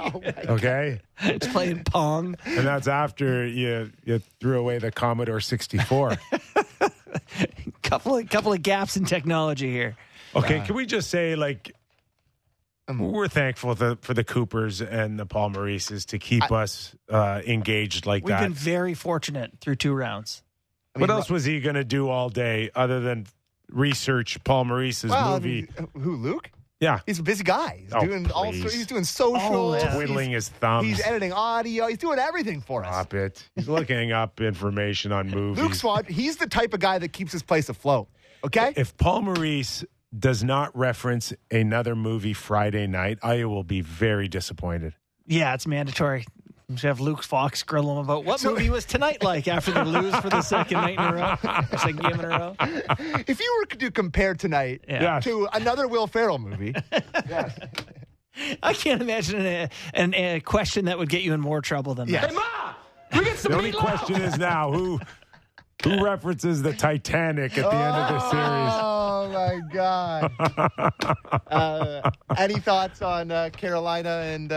Oh, okay? It's playing Pong. And that's after you threw away the Commodore 64. Couple of gaps in technology here. Okay, can we just say, like, we're thankful for the Coopers and the Paul Maurices to keep us engaged like that. We've been very fortunate through two rounds. What else was he going to do all day other than research Paul Maurice's movie? Who, Luke? Yeah. He's a busy guy. He's he's doing social. Twiddling his thumbs. He's editing audio. He's doing everything for us. Stop it. He's looking up information on movies. Luke Swan, he's the type of guy that keeps his place afloat. Okay? If Paul Maurice does not reference another movie Friday night, I will be very disappointed. Yeah, it's mandatory. We should have Luke Fox grill him about what movie was tonight like after they lose for the second night in a row. Second game in a row. If you were to compare tonight to another Will Ferrell movie. Yes. I can't imagine a question that would get you in more trouble than that. Hey, Ma! We get some meatloaf! The question is now, who references the Titanic at the end of the series? Oh, my God. Any thoughts on Carolina and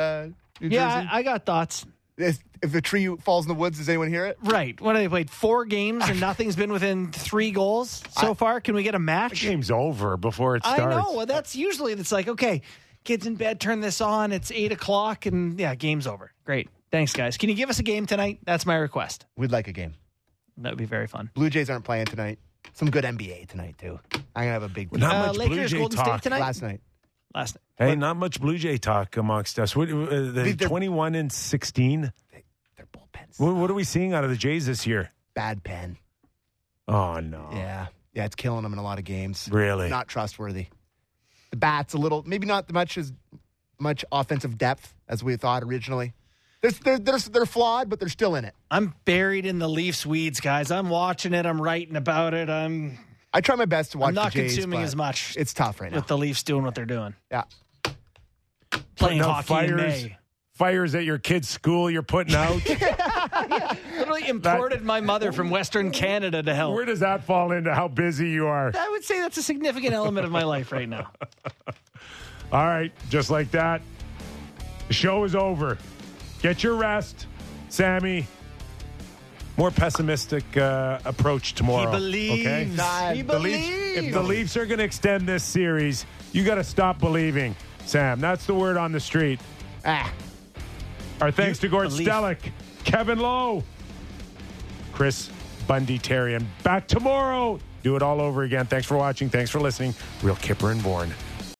New Jersey? Yeah, I got thoughts. If a tree falls in the woods, does anyone hear it? Right. What have they played? 4 games and nothing's been within 3 goals so far? Can we get a match? The game's over before it starts. I know. Well, that's usually, it's like, okay, kids in bed, turn this on. It's 8 o'clock and, game's over. Great. Thanks, guys. Can you give us a game tonight? That's my request. We'd like a game. That would be very fun. Blue Jays aren't playing tonight. Some good NBA tonight, too. I'm going to have a big week. Not much Lakers, Blue Jay talk tonight? Last night. Hey, what? Not much Blue Jay talk amongst us. They're 21 and 16. They're bullpens. What are we seeing out of the Jays this year? Bad pen. Oh, no. Yeah, it's killing them in a lot of games. Really? Not trustworthy. The bat's a little, maybe not as much offensive depth as we thought originally. They're flawed, but they're still in it. I'm buried in the Leafs weeds, guys. I'm watching it. I'm writing about it. I try my best to watch. I'm not the Jays, consuming as much. It's tough right now with the Leafs doing what they're doing. Yeah, playing hockey fires, in May. Fires at your kid's school. You're putting out. Literally imported my mother from Western Canada to help. Where does that fall into how busy you are? I would say that's a significant element of my life right now. All right, just like that, the show is over. Get your rest, Sammy. More pessimistic approach tomorrow. He believes. Okay? He believes. If the Leafs are going to extend this series, you got to stop believing. Sam, that's the word on the street. Our thanks to Gord Stellick, Kevin Lowe, Chris Therien. Back tomorrow. Do it all over again. Thanks for watching. Thanks for listening. Real Kipper and Bourne.